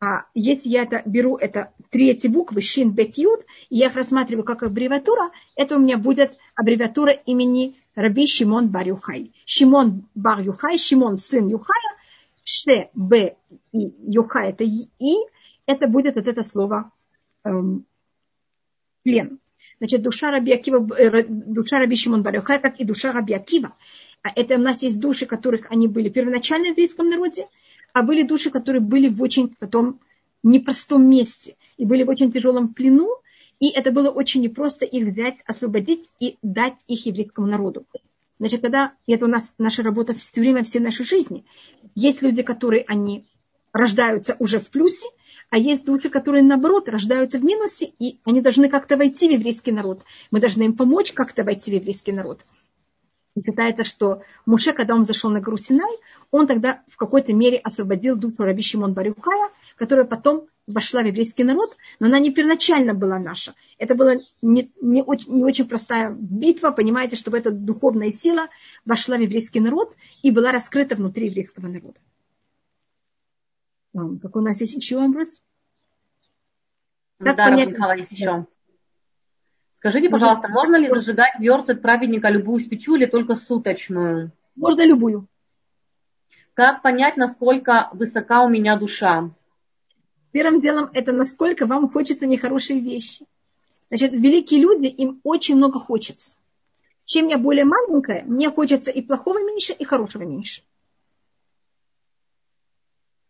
А если я это беру, это третьи буквы «шин бет юд», и я их рассматриваю как аббревиатура, это у меня будет аббревиатура имени Раби Шимон бар Йохай. Шимон бар Йохай, Шимон сын Юхая, Ше, Б, И, Юха это И, это будет вот это слово эм, плен. Значит, душа Раби Акива, э, душа Раби Шимон бар Йохай, как и душа Раби Акива. А это у нас есть души, которых они были первоначально в еврейском народе, а были души, которые были в очень потом непростом месте и были в очень тяжелом плену, и это было очень непросто их взять, освободить и дать их еврейскому народу. Значит, когда это у нас наша работа все время, все наши жизни, есть люди, которые они рождаются уже в плюсе, а есть души, которые наоборот рождаются в минусе, и они должны как-то войти в еврейский народ. Мы должны им помочь как-то войти в еврейский народ. И считается, что Муше, когда он зашел на гору Синай, он тогда в какой-то мере освободил душу Раби Шимон бар Йохая, которая потом вошла в еврейский народ, но она не первоначально была наша. Это была не, не, очень, не очень простая битва, понимаете, чтобы эта духовная сила вошла в еврейский народ и была раскрыта внутри еврейского народа. Как у нас есть еще образ? Да, Раб есть еще. Скажите, пожалуйста, можно, можно ли зажигать в йорцет праведника любую свечу или только суточную? Можно любую. Как понять, насколько высока у меня душа? Первым делом это насколько вам хочется нехорошие вещи. Значит, великие люди, им очень много хочется. Чем я более маленькая, мне хочется и плохого меньше, и хорошего меньше.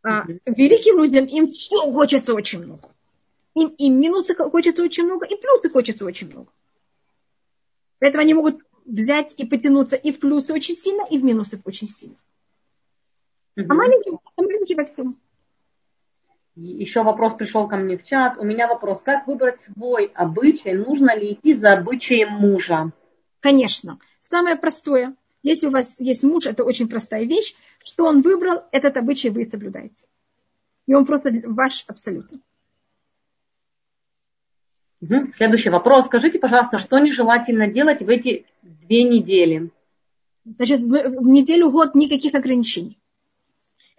А великим людям им всего хочется очень много. Им и минусы хочется очень много, и плюсы хочется очень много. Поэтому они могут взять и потянуться и в плюсы очень сильно, и в минусы очень сильно. Mm-hmm. А маленьким, а маленьким во всем. Еще вопрос пришел ко мне в чат. У меня вопрос. Как выбрать свой обычай? Нужно ли идти за обычаем мужа? Конечно. Самое простое. Если у вас есть муж, это очень простая вещь. Что он выбрал, этот обычай вы соблюдаете. И он просто ваш абсолютно. Угу. Следующий вопрос. Скажите, пожалуйста, что нежелательно делать в эти две недели? Значит, в неделю, год никаких ограничений.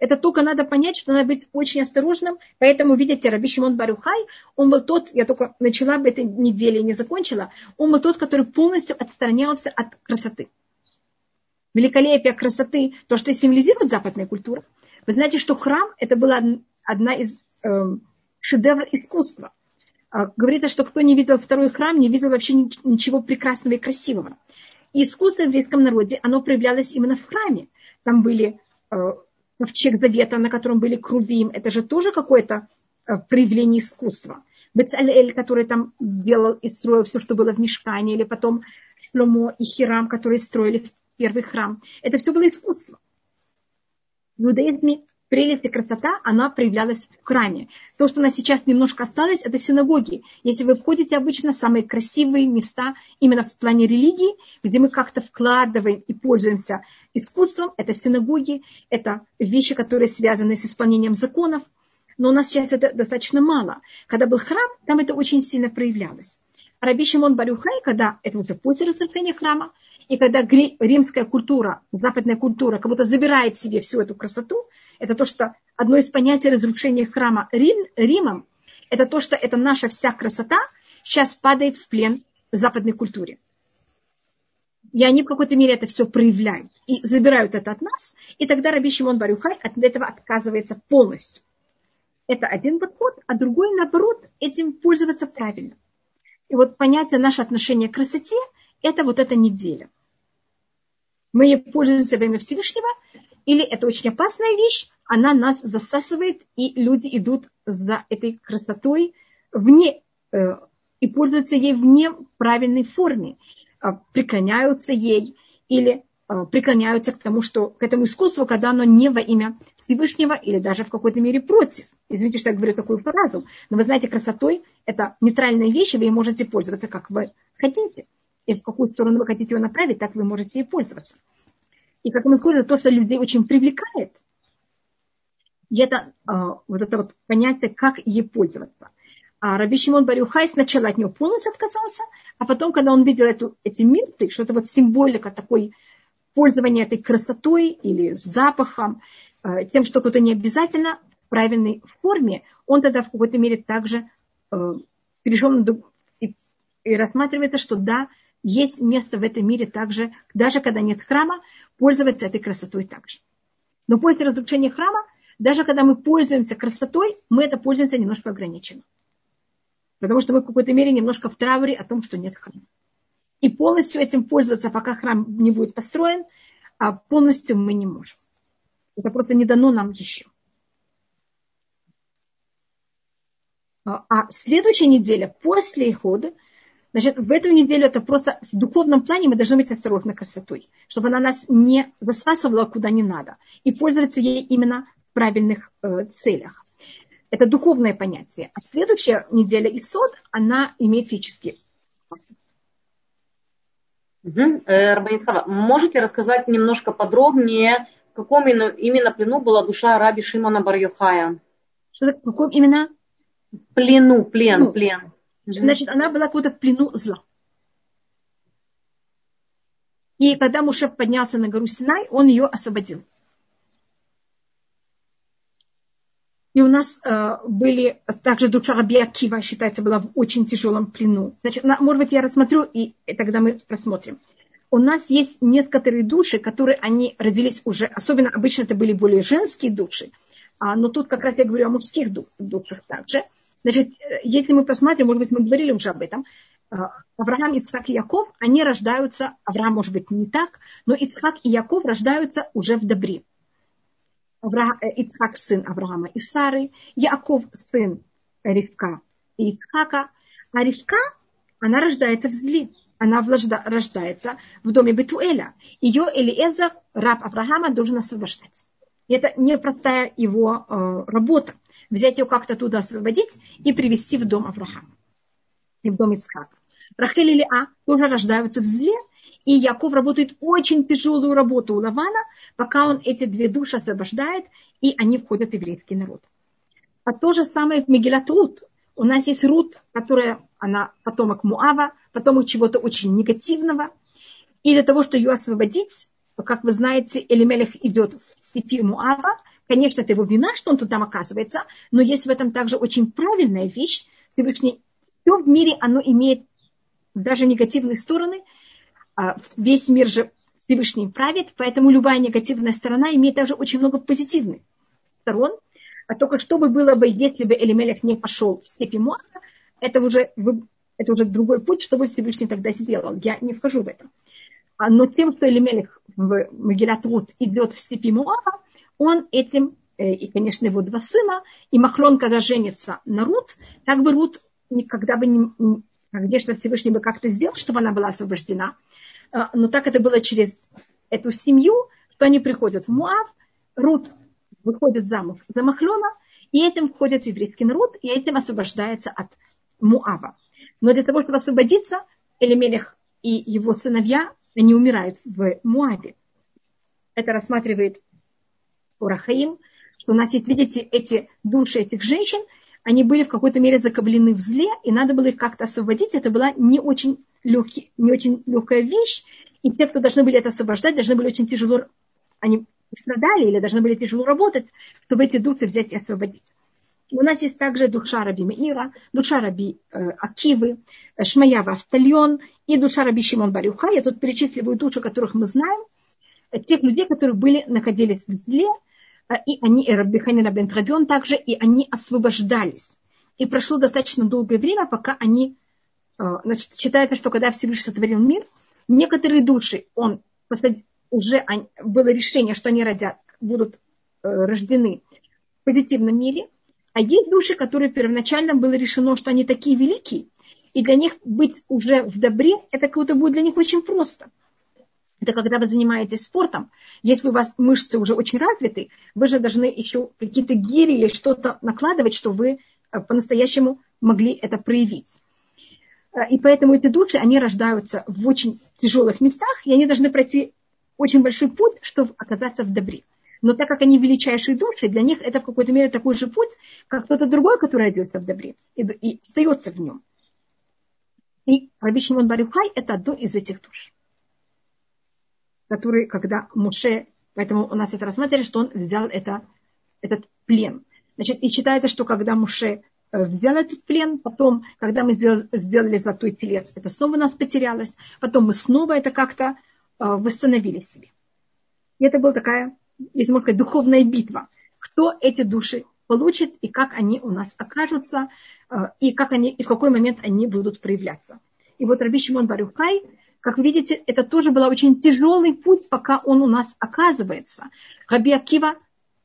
Это только надо понять, что надо быть очень осторожным. Поэтому, видите, Раби Шимон бар Йохай, он был тот, я только начала об этой неделе и не закончила, он был тот, который полностью отстранялся от красоты. Великолепие красоты, то, что символизирует западная культура. Вы знаете, что храм – это была одна из э, шедевров искусства. Э, говорится, что кто не видел второй храм, не видел вообще ничего прекрасного и красивого. И искусство в еврейском народе, оно проявлялось именно в храме. Там были... Э, Ковчег Завета, на котором были крувим, это же тоже какое-то проявление искусства. Бецалель, который там делал и строил все, что было в Мишкане, или потом Шломо и Хирам, которые строили первый храм. Это все было искусство. В иудаизме прелесть и красота, она проявлялась в храме. То, что у нас сейчас немножко осталось, это синагоги. Если вы входите обычно, самые красивые места именно в плане религии, где мы как-то вкладываем и пользуемся искусством, это синагоги, это вещи, которые связаны с исполнением законов. Но у нас сейчас это достаточно мало. Когда был храм, там это очень сильно проявлялось. Раби Шимон бар Йохай, когда это уже после разрушения храма, и когда римская культура, западная культура, как будто забирает себе всю эту красоту, это то, что одно из понятий разрушения храма Рим, Римом, это то, что это наша вся красота сейчас падает в плен западной культуре. И они в какой-то мере это все проявляют и забирают это от нас, и тогда Раби Шимон бар Йохай от этого отказывается полностью. Это один подход, а другой, наоборот, этим пользоваться правильно. И вот понятие «наше отношение к красоте» – это вот эта неделя. Мы ей пользуемся во имя Всевышнего, или это очень опасная вещь, она нас засасывает, и люди идут за этой красотой вне, э, и пользуются ей в неправильной форме, э, преклоняются ей или э, преклоняются к тому, что, к этому искусству, когда оно не во имя Всевышнего или даже в какой-то мере против. Извините, что я говорю такую фразу, но вы знаете, красотой – это нейтральная вещь, и вы ей можете пользоваться, как вы хотите. И в какую сторону вы хотите ее направить, так вы можете ей пользоваться. И, как мы сказали, то, что людей очень привлекает, и это, вот это вот понятие, как ей пользоваться. А Раби Шимон бар Йохай сначала от него полностью отказался, а потом, когда он видел эту, эти мирты, что-то вот символика такой пользования этой красотой или запахом, тем, что кто-то не обязательно в правильной форме, он тогда в какой-то мере также перешел на другую. И рассматривается, что да, есть место в этом мире также, даже когда нет храма, пользоваться этой красотой также. Но после разрушения храма, даже когда мы пользуемся красотой, мы это пользуемся немножко ограниченно. Потому что мы в какой-то мере немножко в трауре о том, что нет храма. И полностью этим пользоваться, пока храм не будет построен, а полностью мы не можем. Это просто не дано нам еще. А следующая неделя, после Ихода, значит, в эту неделю это просто в духовном плане мы должны быть осторожны красотой, чтобы она нас не засасывала куда не надо и пользоваться ей именно в правильных э, целях. Это духовное понятие. А следующая неделя Исод, она имеет физические. Угу. Рабанит Хава, можете рассказать немножко подробнее, в каком именно плену была душа Раби Шимона бар Йохая? Что такое? В каком именно? Плену, плен, ну, плен. Значит, она была куда-то в плену зла. И когда Моше поднялся на гору Синай, он ее освободил. И у нас э, были, также душа Раби Акива, считается, была в очень тяжелом плену. Значит, на, может быть, я рассмотрю, и тогда мы просмотрим. У нас есть некоторые души, которые они родились уже, особенно обычно это были более женские души, а, но тут как раз я говорю о мужских душ, душах также. Значит, если мы просматриваем, может быть, мы говорили уже об этом, Авраам, Ицхак и Яков, они рождаются, Авраам, может быть, не так, но Ицхак и Яков рождаются уже в добре. Авра... Ицхак сын Авраама и Сары, Яков сын Ревка и Ицхака, а Ревка, она рождается в зле, она влажда... рождается в доме Бетуэля. Ее Элиэзер, раб Авраама, должен освобождать. И это непростая его э, работа, взять ее как-то туда освободить и привести в дом Авраама и в дом Ицхака. Рахель и Леа тоже рождаются в зле, и Яков работает очень тяжелую работу у Лавана, пока он эти две души освобождает, и они входят в еврейский народ. А то же самое в Мегилат Рут. У нас есть Рут, которая, она потомок Муава, потомок чего-то очень негативного. И для того, чтобы ее освободить, как вы знаете, Элимелех идет в степи Муава. Конечно, это его вина, что он тут там оказывается, но есть в этом также очень правильная вещь. Всевышний, все в мире, оно имеет даже негативные стороны. Весь мир же Всевышний правит, поэтому любая негативная сторона имеет также очень много позитивных сторон. А только что бы было бы, если бы Элимелех не пошел в степь Моава, это уже, это уже другой путь, что бы Всевышний тогда сделал. Я не вхожу в это. Но тем, что Элимелех в Мегилат Рут идет в степь Моава, он этим, и, конечно, его два сына, и Махлон, когда женится на Рут, так бы Рут никогда бы не... Конечно, Всевышний бы как-то сделал, чтобы она была освобождена. Но так это было через эту семью, что они приходят в Муав, Рут выходит замуж за Махлона, и этим входит в еврейский народ, и этим освобождается от Муава. Но для того, чтобы освободиться, Элимелех и его сыновья, они умирают в Муаве. Это рассматривает Урахаим, что у нас есть, видите, эти души этих женщин, они были в какой-то мере закаблены в зле, и надо было их как-то освободить. Это была не очень, легкий, не очень легкая вещь. И те, кто должны были это освобождать, должны были очень тяжело... Они страдали или должны были тяжело работать, чтобы эти души взять и освободить. У нас есть также душа Раби Меира, душа Раби э, Акивы, Шмая Вафтальон и душа Раби Шимон бар Йохай. Я тут перечисливаю души, которых мы знаем. Тех людей, которые были, находились в зле, и они, и Рабби Ханина бен Традион также, и они освобождались. И прошло достаточно долгое время, пока они, значит, считается, что когда Всевышний сотворил мир, некоторые души, он, уже было решение, что они родят, будут рождены в позитивном мире, а есть души, которые первоначально было решено, что они такие великие, и для них быть уже в добре, это как-то будет для них очень просто. Это когда вы занимаетесь спортом, если у вас мышцы уже очень развиты, вы же должны еще какие-то гири или что-то накладывать, чтобы вы по-настоящему могли это проявить. И поэтому эти души, они рождаются в очень тяжелых местах, и они должны пройти очень большой путь, чтобы оказаться в добре. Но так как они величайшие души, для них это в какой-то мере такой же путь, как кто-то другой, который родился в добре и, и остается в нем. И Раби Шимон бар Йохай – это одно из этих душ, который, когда Моше, поэтому у нас это рассматривали, что он взял это, этот плен. Значит, и считается, что когда Моше взял этот плен, потом, когда мы сделали, сделали золотой телец, это снова у нас потерялось, потом мы снова это как-то восстановили себе. И это была такая, если можно сказать, духовная битва. Кто эти души получит, и как они у нас окажутся, и, как они, и в какой момент они будут проявляться. И вот Раби Шимон бар Йохай, как видите, это тоже был очень тяжелый путь, пока он у нас оказывается. Раби Акива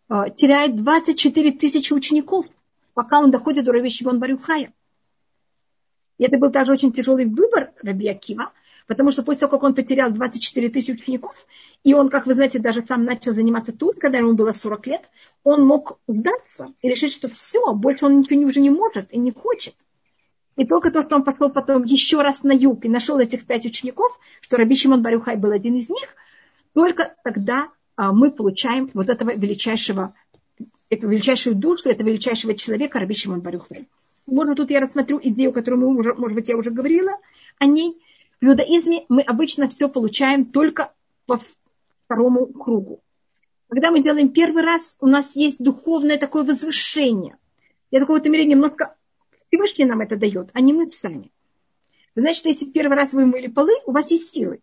э, теряет двадцать четыре тысячи учеников, пока он доходит до Раби Шимон бар Йохая. И это был также очень тяжелый выбор Раби Акива, потому что после того, как он потерял двадцать четыре тысячи учеников, и он, как вы знаете, даже сам начал заниматься тут, когда ему было сорок лет, он мог сдаться и решить, что все, больше он ничего уже не может и не хочет. И только то, что он пошел потом еще раз на юг и нашел этих пять учеников, что Раби Шимон бар Йохай был один из них, только тогда мы получаем вот этого величайшего, эту величайшую душу, этого величайшего человека Раби Шимон бар Йохай. Можно тут я рассмотрю идею, которую мы уже, может быть, я уже говорила о ней. В иудаизме мы обычно все получаем только по второму кругу. Когда мы делаем первый раз, у нас есть духовное такое возвышение. Я такое вот умерение немножко... Всевышний нам это дает, а не мы сами. Значит, если первый раз вы мыли полы, у вас есть силы.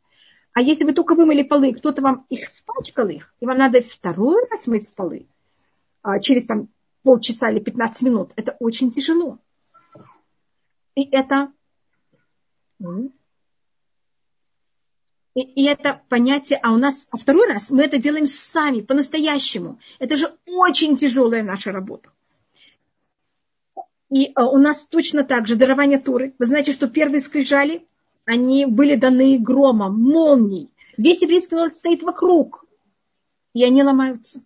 А если вы только вымыли полы, кто-то вам их спачкал, их, и вам надо второй раз мыть полы, а через там, полчаса или пятнадцать минут, это очень тяжело. И это... И, и это понятие, а у нас а второй раз мы это делаем сами, по-настоящему. Это же очень тяжелая наша работа. И а, у нас точно так же дарование Торы. Вы знаете, что первые скрижали, они были даны громом, молнией. Весь еврейский народ стоит вокруг, и они ломаются.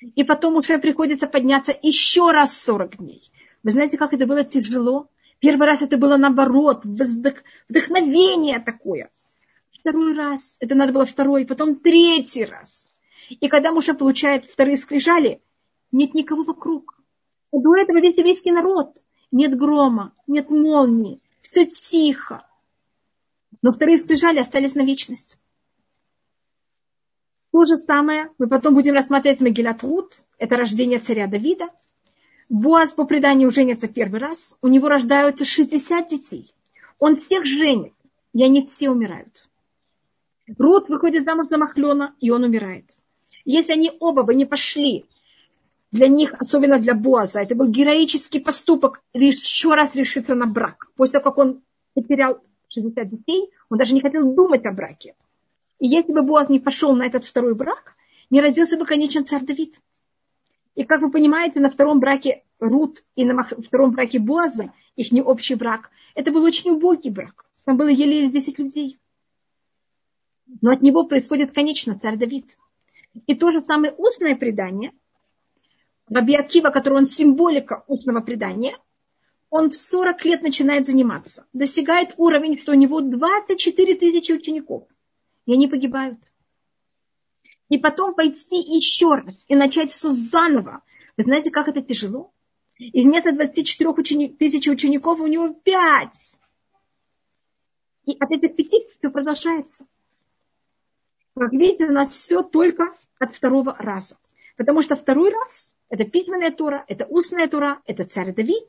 И потом уже приходится подняться еще раз сорок дней. Вы знаете, как это было тяжело? Первый раз это было наоборот, вздох, вдохновение такое. Второй раз, это надо было второй, потом третий раз. И когда Моше получает вторые скрижали, нет никого вокруг. А до этого весь еврейский народ. Нет грома, нет молнии, все тихо. Но вторые скрижали остались на вечность. То же самое, мы потом будем рассматривать Мегилат Рут, это рождение царя Давида. Боаз по преданию женится первый раз, у него рождаются шестьдесят детей. Он всех женит, и они все умирают. Рут выходит замуж за Махлёна, и он умирает. Если они оба бы не пошли, для них, особенно для Боаза, это был героический поступок еще раз решиться на брак. После того, как он потерял шестьдесят детей, он даже не хотел думать о браке. И если бы Боаз не пошел на этот второй брак, не родился бы, конечно, царь Давид. И, как вы понимаете, на втором браке Рут и на втором браке Боаза, их не общий брак, это был очень убогий брак. Там было еле десять людей. Но от него происходит, конечно, царь Давид. И то же самое устное предание, Раби Акива, который он символика устного предания, он в сорок лет начинает заниматься. Достигает уровень, что у него двадцать четыре тысячи учеников. И они погибают. И потом пойти еще раз и начать все заново. Вы знаете, как это тяжело? И вместо двадцати четырёх тысяч учеников у него пять. И от этих пяти все продолжается. Как видите, у нас все только от второго раза. Потому что второй раз – это письменная Тора, это устная Тора, это царь Давид.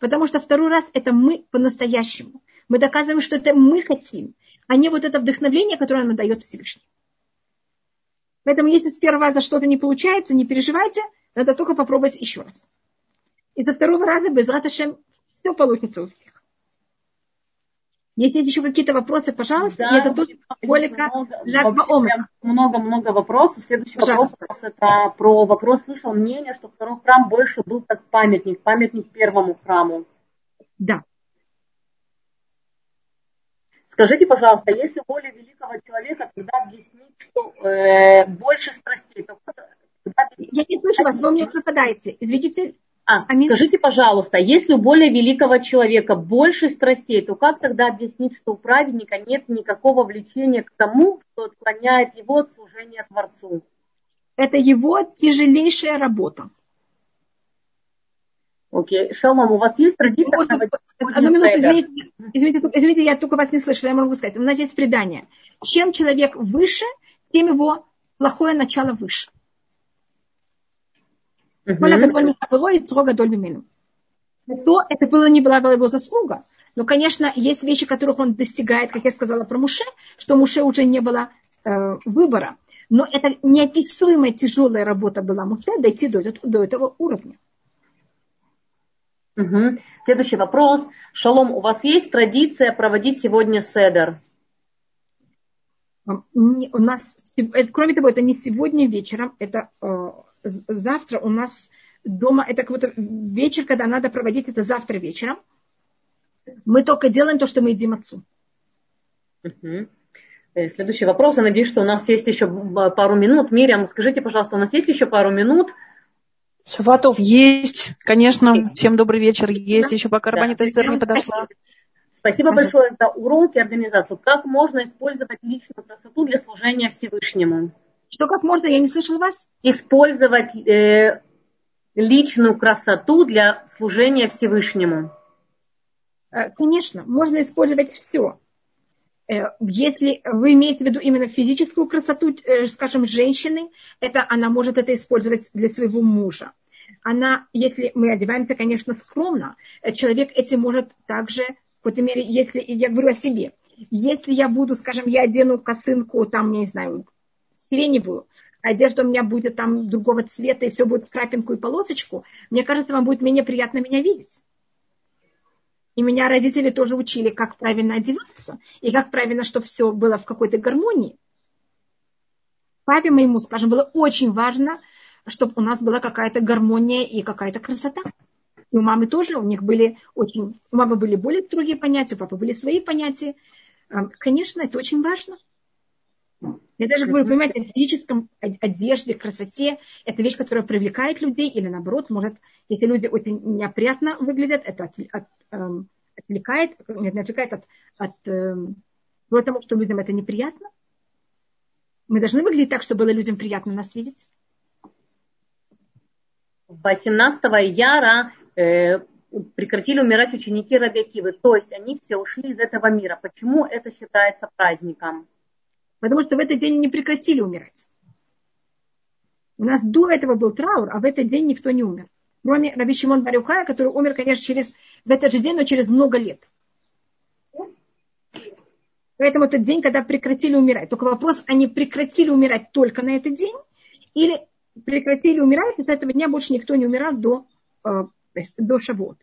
Потому что второй раз – это мы по-настоящему. Мы доказываем, что это мы хотим, а не вот это вдохновение, которое нам дает Всевышний. Поэтому если с первого раза что-то не получается, не переживайте, надо только попробовать еще раз. И со второго раза Безрат Ашем все получится у всех. Если есть еще какие-то вопросы, пожалуйста. Да, это тоже символика Лагбаомер. Много-много вопросов. Следующий пожалуйста. Вопрос это про вопрос. Слышал мнение, что второй храм больше был как памятник, памятник первому храму. Да. Скажите, пожалуйста, если воля великого человека, тогда объяснить, что э, больше страстей. То, объяснить, я не слышу вас, вы мне пропадаете. Извините. А, скажите, пожалуйста, если у более великого человека больше страстей, то как тогда объяснить, что у праведника нет никакого влечения к тому, что отклоняет его от служения Творцу? Это его тяжелейшая работа. Окей. Шалом, у вас есть традиция? Одну минуту, извините, извините, извините, я только вас не слышала, я могу сказать. У нас есть предание. Чем человек выше, тем его плохое начало выше. То это было, не была, была его заслуга. Но, конечно, есть вещи, которых он достигает, как я сказала про Моше, что Моше уже не было э, выбора. Но это неописуемая тяжелая работа была Моше дойти до, до этого уровня. Угу. Следующий вопрос. Шалом, у вас есть традиция проводить сегодня седер? У нас, кроме того, это не сегодня вечером, это... Завтра у нас дома, это какой-то вечер, когда надо проводить это завтра вечером. Мы только делаем то, что мы едим отцу. Угу. Следующий вопрос. Я надеюсь, что у нас есть еще пару минут. Мириам, скажите, пожалуйста, у нас есть еще пару минут? Шаватов есть, конечно. Всем добрый вечер. Есть да? Еще пока Рабанит да. Эстер не подошла. Спасибо, Спасибо большое за уроки и организацию. Как можно использовать личную красоту для служения Всевышнему? Что как можно, я не слышала вас? Использовать э, личную красоту для служения Всевышнему? Конечно, можно использовать все. Если вы имеете в виду именно физическую красоту, скажем, женщины, это она может это использовать для своего мужа. Она, если мы одеваемся, конечно, скромно, человек этим может также, по крайней мере, если я говорю о себе, если я буду, скажем, я одену косынку, там, не знаю, сиреневую, одежда у меня будет там другого цвета, и все будет в крапинку и полосочку, мне кажется, вам будет менее приятно меня видеть. И меня родители тоже учили, как правильно одеваться, и как правильно, чтобы все было в какой-то гармонии. Папе моему, скажем, было очень важно, чтобы у нас была какая-то гармония и какая-то красота. И у мамы тоже, у них были очень... У мамы были более другие понятия, у папы были свои понятия. Конечно, это очень важно. Я даже говорю, понимаете, о физическом одежде, красоте. Это вещь, которая привлекает людей или, наоборот, может, если люди очень неопрятно выглядят, это от, от, эм, отвлекает, нет, не отвлекает от, от эм, того, что людям это неприятно. Мы должны выглядеть так, чтобы было людям приятно нас видеть. восемнадцатого яра э, прекратили умирать ученики Раби Акивы. То есть они все ушли из этого мира. Почему это считается праздником? Потому что в этот день не прекратили умирать. У нас до этого был траур, а в этот день никто не умер. Кроме Раби Шимон бар Йохая, который умер, конечно, через, в этот же день, но через много лет. Поэтому этот день, когда прекратили умирать. Только вопрос, они прекратили умирать только на этот день? Или прекратили умирать, и с этого дня больше никто не умирал до, э, до Шавуот?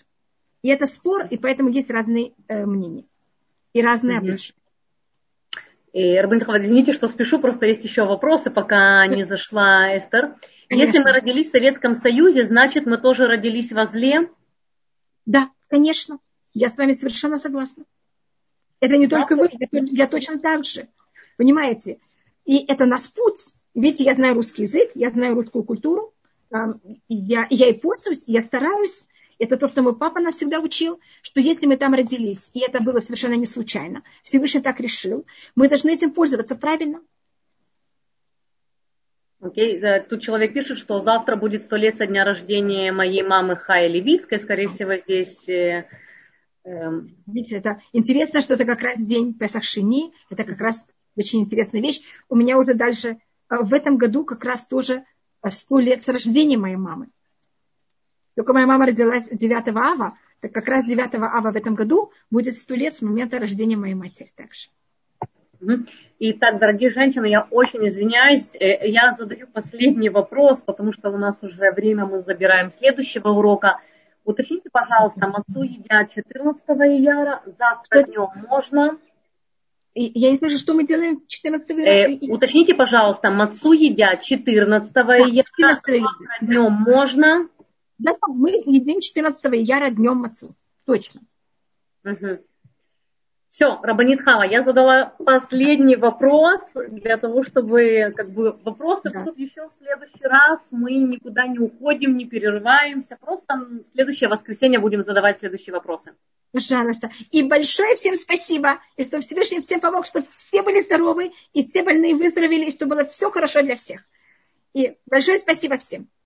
И это спор, и поэтому есть разные э, мнения. И разные mm-hmm. обычаи. Рабин Хавад, извините, что спешу, просто есть еще вопросы, пока не зашла Эстер. Конечно. Если мы родились в Советском Союзе, значит, мы тоже родились во зле? Да, конечно. Я с вами совершенно согласна. Это не да, только вы, я, я точно так же. Понимаете? И это нас путь. Видите, я знаю русский язык, я знаю русскую культуру, я, я и пользуюсь, я стараюсь. Это то, что мой папа нас всегда учил, что если мы там родились, и это было совершенно не случайно, Всевышний так решил, мы должны этим пользоваться правильно. Окей, okay. Тут человек пишет, что завтра будет сто лет со дня рождения моей мамы Хая Левицкой, скорее всего, здесь... Э, э... Видите, это интересно, что это как раз день Песах Шини, это как раз очень интересная вещь. У меня уже дальше, в этом году как раз тоже сто лет с рождения моей мамы. Только моя мама родилась девятого ава, так как раз девятого ава в этом году будет сто лет с момента рождения моей матери также. Итак, дорогие женщины, я очень извиняюсь, я задаю последний вопрос, потому что у нас уже время, мы забираем следующего урока. Уточните, пожалуйста, мацу едят четырнадцатого яра, завтра днем можно? Я не знаю, что мы делаем четырнадцатого яра. Э, уточните, пожалуйста, мацу едят четырнадцатого яра, завтра днем можно? Да, мы едим четырнадцатого яра днем мацу. Точно. Угу. Все, Рабанит Хава, я задала последний вопрос для того, чтобы как бы вопросы да. будут еще в следующий раз. Мы никуда не уходим, не перерываемся. Просто в следующее воскресенье будем задавать следующие вопросы. Пожалуйста. И большое всем спасибо, и что Всевышний всем помог, чтобы все были здоровы, и все больные выздоровели, и чтобы было все хорошо для всех. И большое спасибо всем.